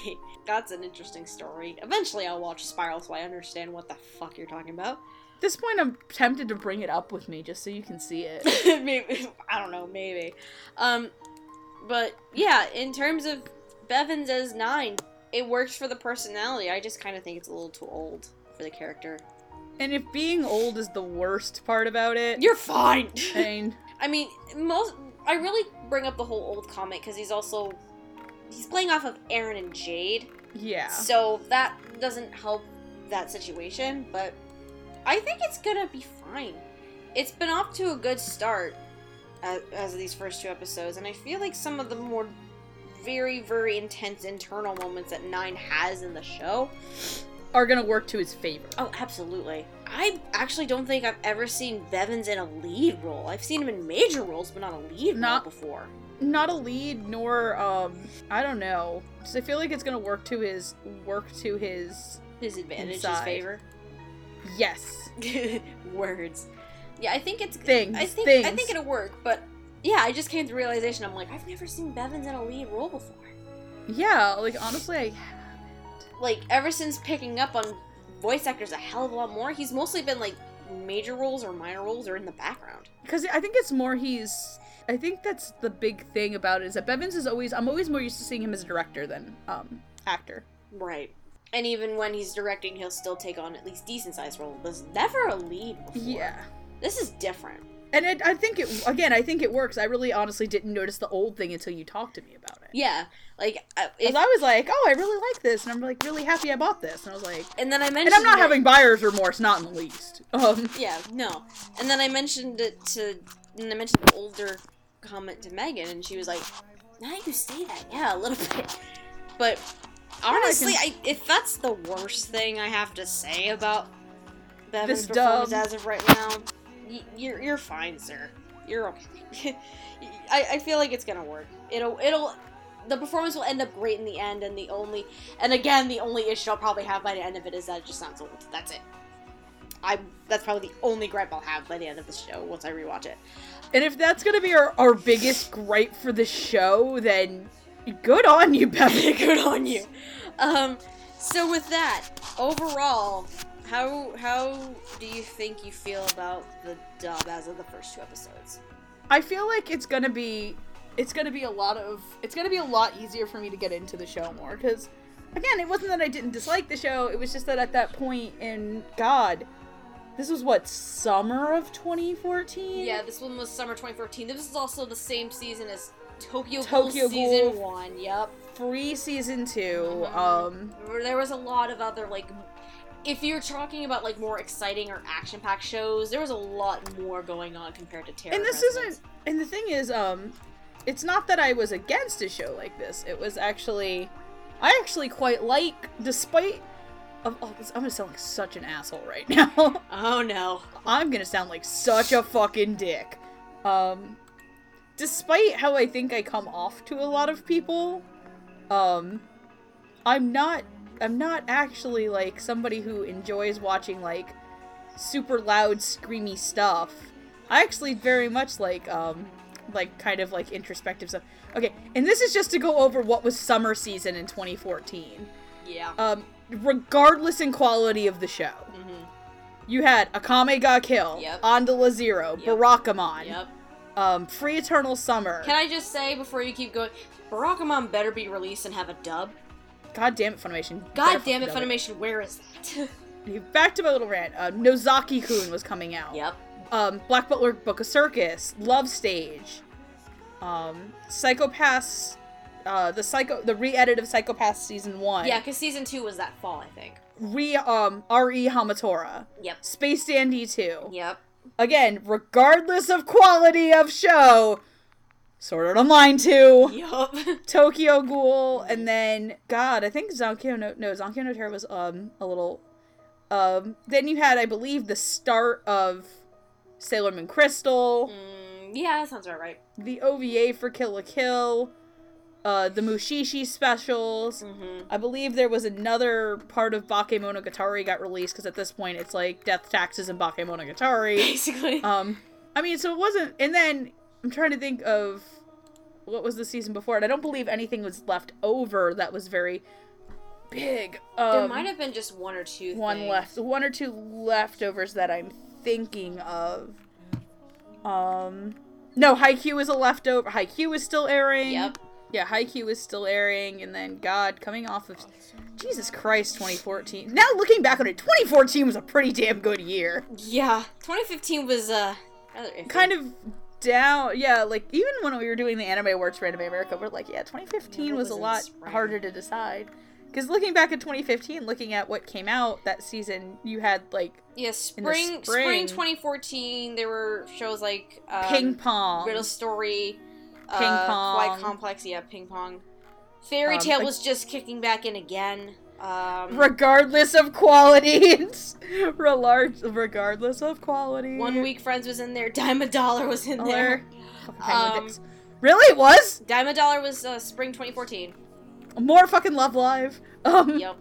that's an interesting story. Eventually I'll watch Spiral so I understand what the fuck you're talking about. At this point, I'm tempted to bring it up with me just so you can see it. Maybe. I don't know, maybe. But yeah, in terms of Bevins as 9, it works for the personality. I just kind of think it's a little too old for the character. And if being old is the worst part about it... You're fine! I mean, I really bring up the whole old comment because he's playing off of Aaron and Jade. Yeah. So that doesn't help that situation, but... I think it's gonna be fine. It's been off to a good start as of these first 2 episodes, and I feel like some of the more very, very intense internal moments that 9 has in the show are gonna work to his favor. Oh, absolutely. I actually don't think I've ever seen Bevins in a lead role. I've seen him in major roles, but not a lead role before. Not a lead, nor, I don't know. Just I feel like it's gonna work to his advantage, inside. His favor. Yes. Words. Yeah, I think it's... Things. I think it'll work, but yeah, I just came to the realization, I'm like, I've never seen Bevins in a lead role before. Yeah, like, honestly, I haven't. Like, ever since picking up on voice actors a hell of a lot more, he's mostly been, like, major roles or minor roles or in the background. Because I think it's more he's I think that's the big thing about it, is that Bevins is always, I'm always more used to seeing him as a director than actor. Right. And even when he's directing, he'll still take on at least decent-sized roles. There's never a lead before. Yeah. This is different. And I think it works. I really honestly didn't notice the old thing until you talked to me about it. Yeah. Like, if I was like, oh, I really like this. And I'm like, really happy I bought this. And I was like, and then I mentioned, and I'm not having buyer's remorse, not in the least. Yeah, no. And then I mentioned it to, and I mentioned the older comment to Megan, and she was like, now you say that. Yeah, a little bit. But honestly, if that's the worst thing I have to say about Bevin's performance as of right now, you're fine, sir. You're okay. I feel like it's gonna work. The performance will end up great in the end, and the only issue I'll probably have by the end of it is that it just sounds old. That's it. That's probably the only gripe I'll have by the end of the show once I rewatch it. And if that's gonna be our biggest gripe for the show, then good on you, Bevins. Good on you. So with that, overall, how do you think you feel about the dub as of the first two episodes? I feel like it's gonna be a lot easier for me to get into the show more, because again, it wasn't that I didn't dislike the show, it was just that at that point in, God, this was what, summer of 2014? Yeah, this one was summer 2014. This is also the same season as Tokyo Ghoul season 1, yep. Free season 2. Mm-hmm. There was a lot of other, like, if you're talking about, like, more exciting or action-packed shows, there was a lot more going on compared to Terror. And this Residence. Isn't, and the thing is, it's not that I was against a show like this. It was actually, I actually quite like, despite of all this, I'm gonna sound like such an asshole right now. Oh no. I'm gonna sound like such a fucking dick. Despite how I think I come off to a lot of people, I'm not actually, like, somebody who enjoys watching, like, super loud, screamy stuff. I actually very much like, kind of, like, introspective stuff. Okay, and this is just to go over what was summer season in 2014. Yeah. Regardless in quality of the show. Mm-hmm. You had Akame ga Kill, yep. Andala Zero, yep. Barakamon, yep. Free Eternal Summer. Can I just say, before you keep going, Barakamon better be released and have a dub? God damn it, Funimation. God damn it, Funimation, where is that? Back to my little rant. Nozaki-kun was coming out. Yep. Black Butler Book of Circus, Love Stage, Psychopaths, the re-edit of Psychopaths season 1. Yeah, because season 2 was that fall, I think. R.E. Hamatora. Yep. Space Dandy 2. Yep. Again, regardless of quality of show, Sword Art Online 2, yup. Tokyo Ghoul, and then, God, I think Zankyou no Terror was, a little, then you had, I believe, the start of Sailor Moon Crystal. Yeah, that sounds about right. The OVA for Kill la Kill, the Mushishi specials. Mm-hmm. I believe there was another part of Bakemonogatari got released, because at this point it's like Death, Taxes, and Bakemonogatari. Basically. I mean, so it wasn't, and then I'm trying to think of what was the season before, and I don't believe anything was left over that was very big. There might have been just one or two leftovers that I'm thinking of. No, Haikyuu is a leftover. Haikyuu is still airing. Yep. Yeah, Haikyuu is still airing, and then, God, coming off of, Jesus Christ, 2014. Now looking back on it, 2014 was a pretty damn good year. Yeah, 2015 was rather iffy. Kind of down, yeah, like, even when we were doing the Anime Awards for Anime America, we're like, yeah, 2015 was a lot harder to decide. Because looking back at 2015, looking at what came out that season, you had, like, yeah, spring 2014, there were shows like, Ping Pong, Riddle Story, Ping Pong, quite complex, yeah, Ping Pong. Fairy Tail was just kicking back in again. Regardless of quality. Regardless of quality. 1 Week Friends was in there. Dime a Dollar was in there. Really? It was? Dime a Dollar was spring 2014. More fucking Love Live. Yep.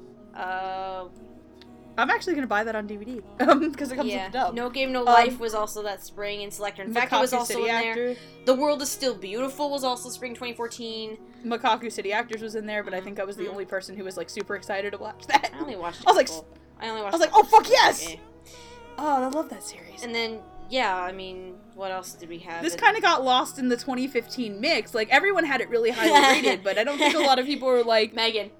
I'm actually going to buy that on DVD. Because it comes with the dub. No Game, No Life was also that spring in Selector. In fact, it was also in there. The World Is Still Beautiful was also spring 2014. Makaku City Actors was in there, but I think I was the only person who was, like, super excited to watch that. I only watched it. I was like, oh, fuck yes! Okay. Oh, I love that series. And then, yeah, I mean, What else did we have? This kind of got lost in the 2015 mix. Like, everyone had it really highly rated, but I don't think a lot of people were like... Megan.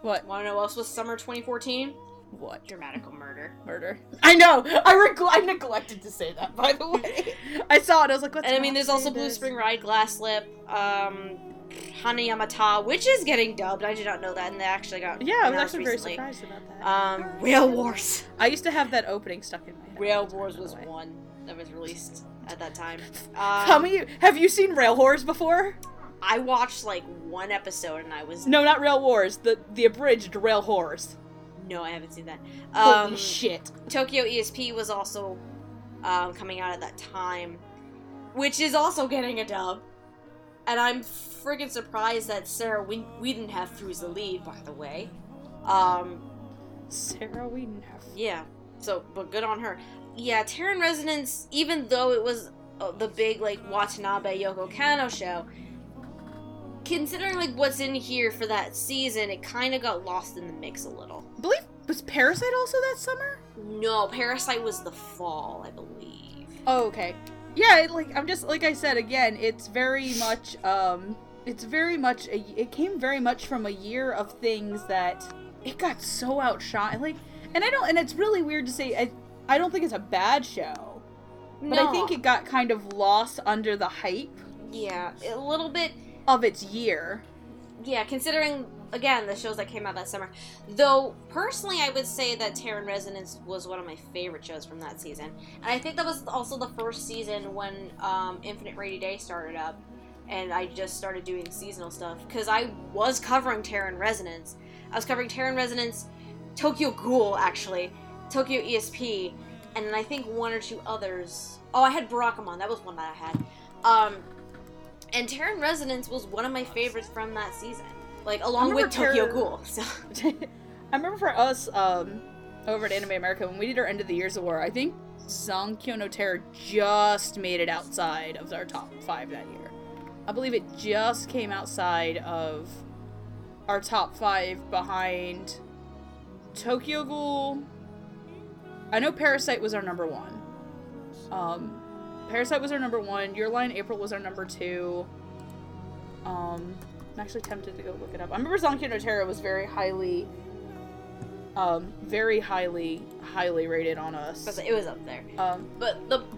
What? Want to know what else was summer 2014? What? Dramatical Murder. Murder. I know! I neglected to say that, by the way. I saw it, I was like, what's... And I mean, there's also Blue Spring Ride, Glass Lip, Hanayamata, which is getting dubbed. I did not know that, and they actually got... Yeah, I was actually recently. Very surprised about that. Rail Wars. I used to have that opening stuck in my head. Rail Wars was one that was released at that time. Have you seen Rail Wars before? I watched, like, one episode, and I was... No, not Rail Wars. The abridged Rail Wars. No, I haven't seen that. Holy shit. Tokyo ESP was also coming out at that time, which is also getting a dub. And I'm friggin' surprised that Sarah Wedenhef, who's the lead, by the way. Sarah Wedenhef. Yeah. So, but good on her. Yeah, Terran Resonance, even though it was the big, like, Watanabe Yoko Kanno show, considering, like, what's in here for that season, it kind of got lost in the mix a little. I believe, was Parasite also that summer? No, Parasite was the fall, I believe. Oh, okay. Yeah, I'm just, like I said, again, it came very much from a year of things that it got so outshot, like, and it's really weird to say, I don't think it's a bad show, but no. I think it got kind of lost under the hype. Yeah, a little bit. Of its year. Yeah, considering, again, the shows that came out that summer. Though, personally, I would say that Terran Resonance was one of my favorite shows from that season. And I think that was also the first season when Infinite Rainy Day started up. And I just started doing seasonal stuff. Because I was covering Terran Resonance. I was covering Terran Resonance, Tokyo Ghoul, actually. Tokyo ESP. And then I think one or two others. Oh, I had Barakamon. That was one that I had. And Terran Resonance was one of my favorites from that season. Like, along with Tokyo Ghoul. So. I remember for us, over at Anime America, when we did our End of the Year's Award, I think Zankyou no Terror just made it outside of our top 5 that year. I believe it just came outside of our top 5 behind Tokyo Ghoul. I know Parasite was our number 1. Parasite was our number 1. Your Lie in April was our number 2. I'm actually tempted to go look it up. I remember Zankyou no Terror was very highly rated on us. It was up there.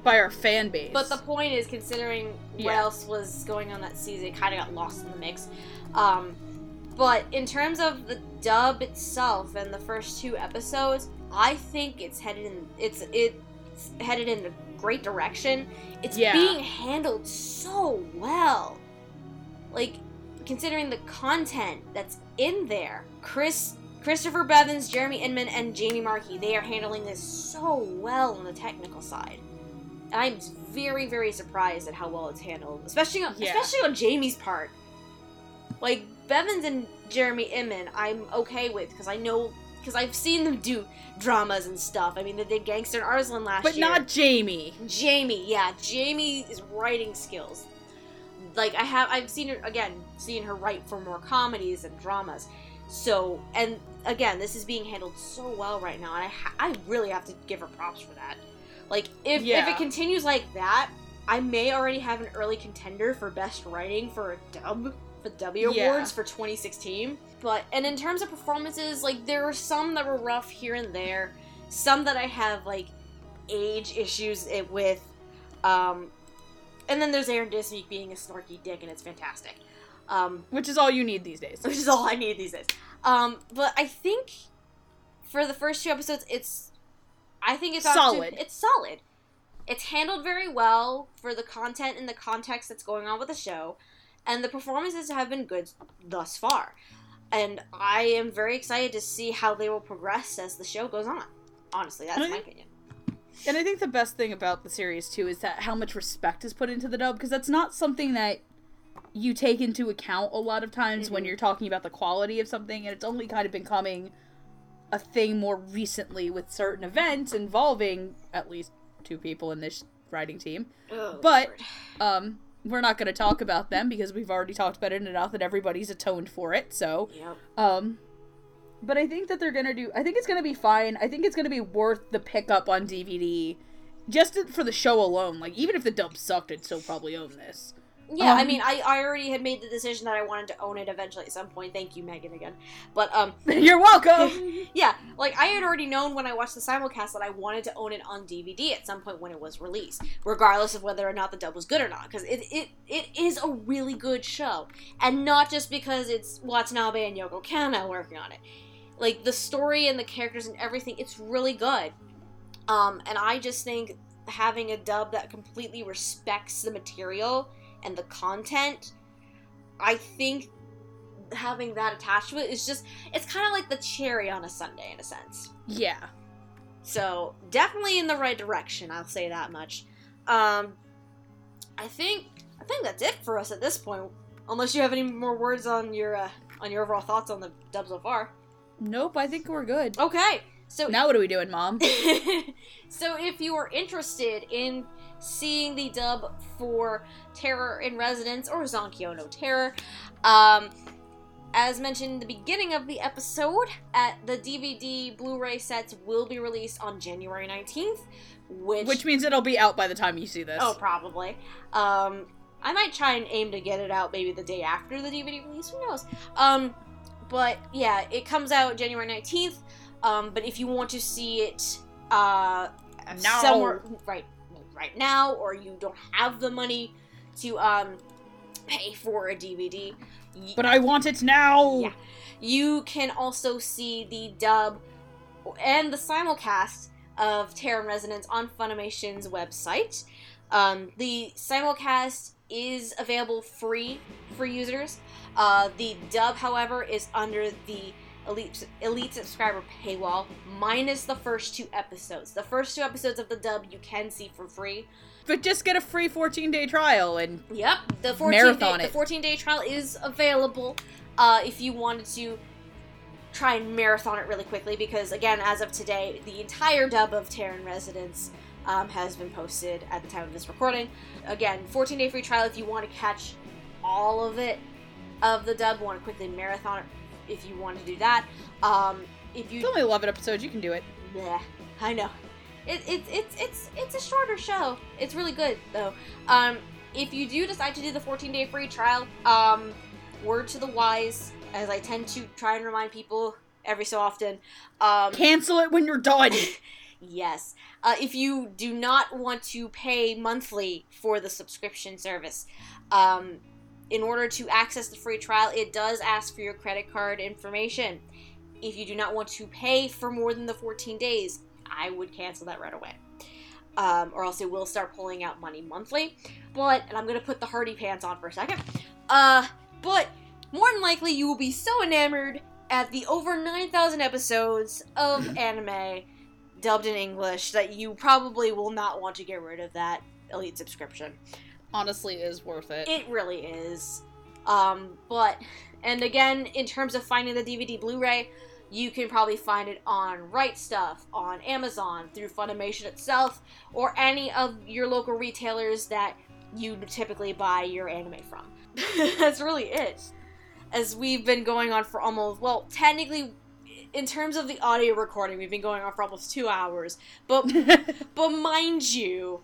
By our fan base. But the point is, considering what else was going on that season, it kind of got lost in the mix. But in terms of the dub itself and the first 2 episodes, I think it's headed in a great direction. It's being handled so well. Like, considering the content that's in there, Christopher Bevins, Jeremy Inman, and Jamie Marchi, they are handling this so well on the technical side. And I'm very, very surprised at how well it's handled, especially on Jamie's part. Like, Bevins and Jeremy Inman, I'm okay with, because I've seen them do dramas and stuff. I mean, they did Gangsta and Arslan last year. But not Jamie. Jamie's writing skills. Like, I've seen her, write for more comedies and dramas. So, and again, this is being handled so well right now, and I really have to give her props for that. Like, if it continues like that, I may already have an early contender for best writing for a dub. The W Awards for 2016. And in terms of performances, like, there were some that were rough here and there, some that I have, like, age issues with, and then there's Aaron Dismuke being a snarky dick, and it's fantastic. Which is all you need these days. Which is all I need these days. But I think for the first 2 episodes, it's solid. It's solid. It's handled very well for the content and the context that's going on with the show. And the performances have been good thus far. And I am very excited to see how they will progress as the show goes on. Honestly, that's my opinion. And I think the best thing about the series, too, is that how much respect is put into the dub. Because that's not something that you take into account a lot of times when you're talking about the quality of something. And it's only kind of becoming a thing more recently with certain events involving at least 2 people in this writing team. Oh, but, Lord. We're not going to talk about them because we've already talked about it enough that everybody's atoned for it, so. Yep. But I think that I think it's going to be fine. I think it's going to be worth the pickup on DVD just for the show alone, like, even if the dub sucked, I'd still probably own this. Yeah, I mean, I already had made the decision that I wanted to own it eventually at some point. Thank you, Megan, again. But, You're welcome! Yeah, like, I had already known when I watched the simulcast that I wanted to own it on DVD at some point when it was released, regardless of whether or not the dub was good or not, because it is a really good show. And not just because it's Watanabe and Yoko Kanno working on it. Like, the story and the characters and everything, it's really good. And I just think having a dub that completely respects the material and the content, I think having that attached to it is just, it's kind of like the cherry on a sundae in a sense. Yeah. So, definitely in the right direction, I'll say that much. I think that's it for us at this point, unless you have any more words on your overall thoughts on the dub so far. Nope, I think we're good. Okay. So now what are we doing, Mom? So if you are interested in seeing the dub for Terror in Residence or Zankyou no Terror, as mentioned in the beginning of the episode, the DVD Blu-ray sets will be released on January 19th, which means it'll be out by the time you see this. Oh, probably. I might try and aim to get it out maybe the day after the DVD release, who knows? But yeah, it comes out January 19th, but if you want to see it somewhere right now, or you don't have the money to pay for a DVD. But I want it now! Yeah. You can also see the dub and the simulcast of Terror in Residence on Funimation's website. The simulcast is available free for users. The dub, however, is under the Elite subscriber paywall, minus the first two episodes. The first two episodes of the dub you can see for free. But just get a free 14-day trial and marathon it. The 14-day trial is available if you wanted to try and marathon it really quickly, because, again, as of today, the entire dub of Terror in Residence has been posted at the time of this recording. Again, 14-day free trial if you want to catch all of it, of the dub, want to quickly marathon it. If you want to do that, it's only 11 episodes, you can do it. Yeah, I know. It's a shorter show. It's really good though. If you do decide to do the 14-day free trial, word to the wise, as I tend to try and remind people every so often, cancel it when you're done. Yes. If you do not want to pay monthly for the subscription service, in order to access the free trial, it does ask for your credit card information. If you do not want to pay for more than the 14 days, I would cancel that right away. Or else it will start pulling out money monthly. But, and I'm going to put the Hardy Pants on for a second. But, more than likely, you will be so enamored at the over 9,000 episodes of anime dubbed in English that you probably will not want to get rid of that Elite subscription. Honestly, it is worth it. It really is. And again, in terms of finding the DVD Blu-ray, you can probably find it on Right Stuff, on Amazon, through Funimation itself, or any of your local retailers that you typically buy your anime from. That's really it. As we've been going on for almost, well, technically, in terms of the audio recording, we've been going on for almost 2 hours. But mind you,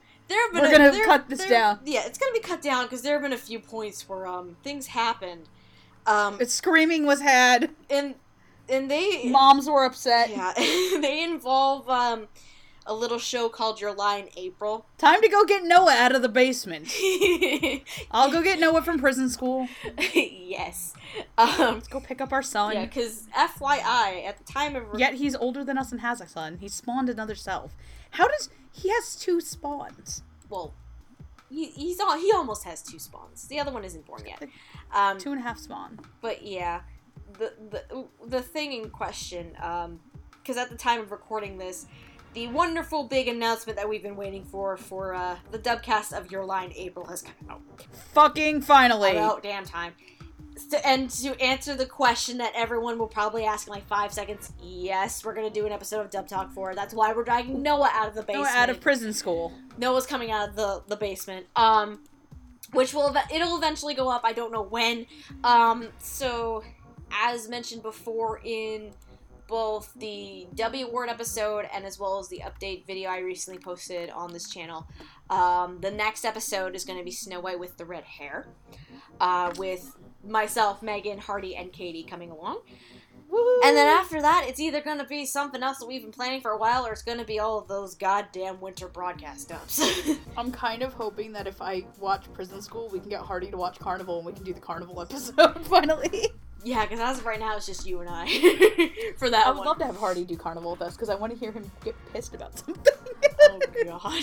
We're gonna cut this down. Yeah, it's gonna be cut down because there have been a few points where things happened. Screaming was had, and they moms were upset. Yeah, they involve a little show called Your Lie in April. Time to go get Noah out of the basement. I'll go get Noah from prison school. Yes. Let's go pick up our son. Yeah, because FYI, at the time of yet he's older than us and has a son. He spawned another self. How does he has two spawns? Well, he almost has two spawns. The other one isn't born yet. 2.5 spawn. But yeah, the thing in question, because at the time of recording this, the wonderful big announcement that we've been waiting for the dubcast of Your Line April has come out. Fucking finally! About damn time. And to answer the question that everyone will probably ask in like 5 seconds, yes, we're going to do an episode of Dub Talk 4. That's why we're dragging Noah out of the basement. Noah out of prison school. Noah's coming out of the basement. Which it'll eventually go up. I don't know when. So, as mentioned before in both the W Word episode and as well as the update video I recently posted on this channel. The next episode is going to be Snow White with the Red Hair, with myself, Megan, Hardy, and Katie coming along. Woo-hoo. And then after that, it's either going to be something else that we've been planning for a while, or it's going to be all of those goddamn winter broadcast dumps. I'm kind of hoping that if I watch Prison School, we can get Hardy to watch Carnival, and we can do the Carnival episode, finally. Yeah, because as of right now, it's just you and I for that one. I would love to have Hardy do Carnival with us, because I want to hear him get pissed about something. Oh, God.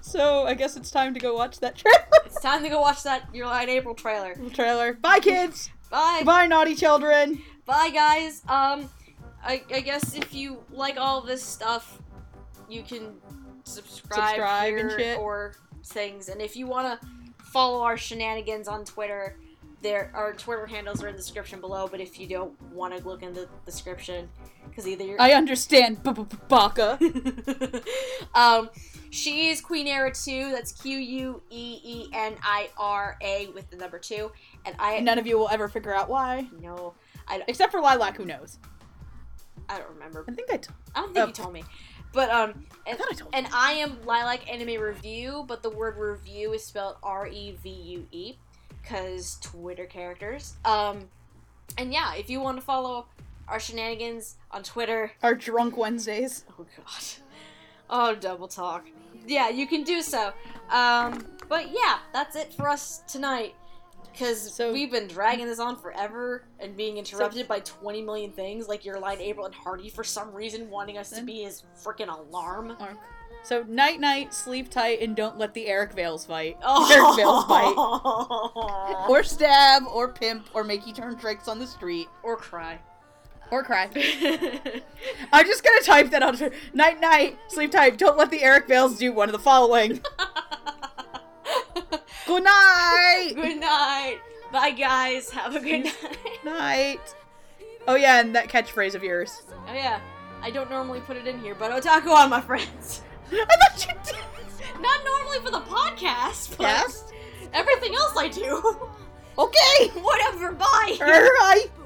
So, I guess it's time to go watch that trailer. It's time to go watch that July and April trailer. Bye, kids! Bye! Bye, naughty children! Bye, guys. I guess if you like all this stuff, you can subscribe and shit, or things. And if you want to follow our shenanigans on Twitter, our Twitter handles are in the description below. But if you don't want to look in the description, because either you're... I understand, Baka. She is Queen Era 2. That's Queenira with the number 2. And none of you will ever figure out why. No. Except for Lilac, who knows? I don't remember. I don't think you told me. But, and I am Lilac Anime Review, but the word review is spelled R-E-V-U-E, because Twitter characters. And yeah, if you want to follow our shenanigans on Twitter. Our drunk Wednesdays. Oh, God. Oh, double talk. Yeah, you can do so. But yeah, that's it for us tonight. Because we've been dragging this on forever and being interrupted by 20 million things, like your line, April and Hardy, for some reason wanting us to be his freaking alarm. So, night-night, sleep tight, and don't let the Eric Vales fight. Oh. Eric Vales fight. Or stab, or pimp, or make you turn tricks on the street. Or cry. I'm just gonna type that out. Night-night, sleep tight, don't let the Eric Vales do one of the following. Good night! Good night! Bye, guys. Have a good night. Night. Oh, yeah, and that catchphrase of yours. Oh, yeah. I don't normally put it in here, but otaku on, my friends. I thought you did. Not normally for the podcast, but everything else I do. Okay. Whatever. Bye. All right.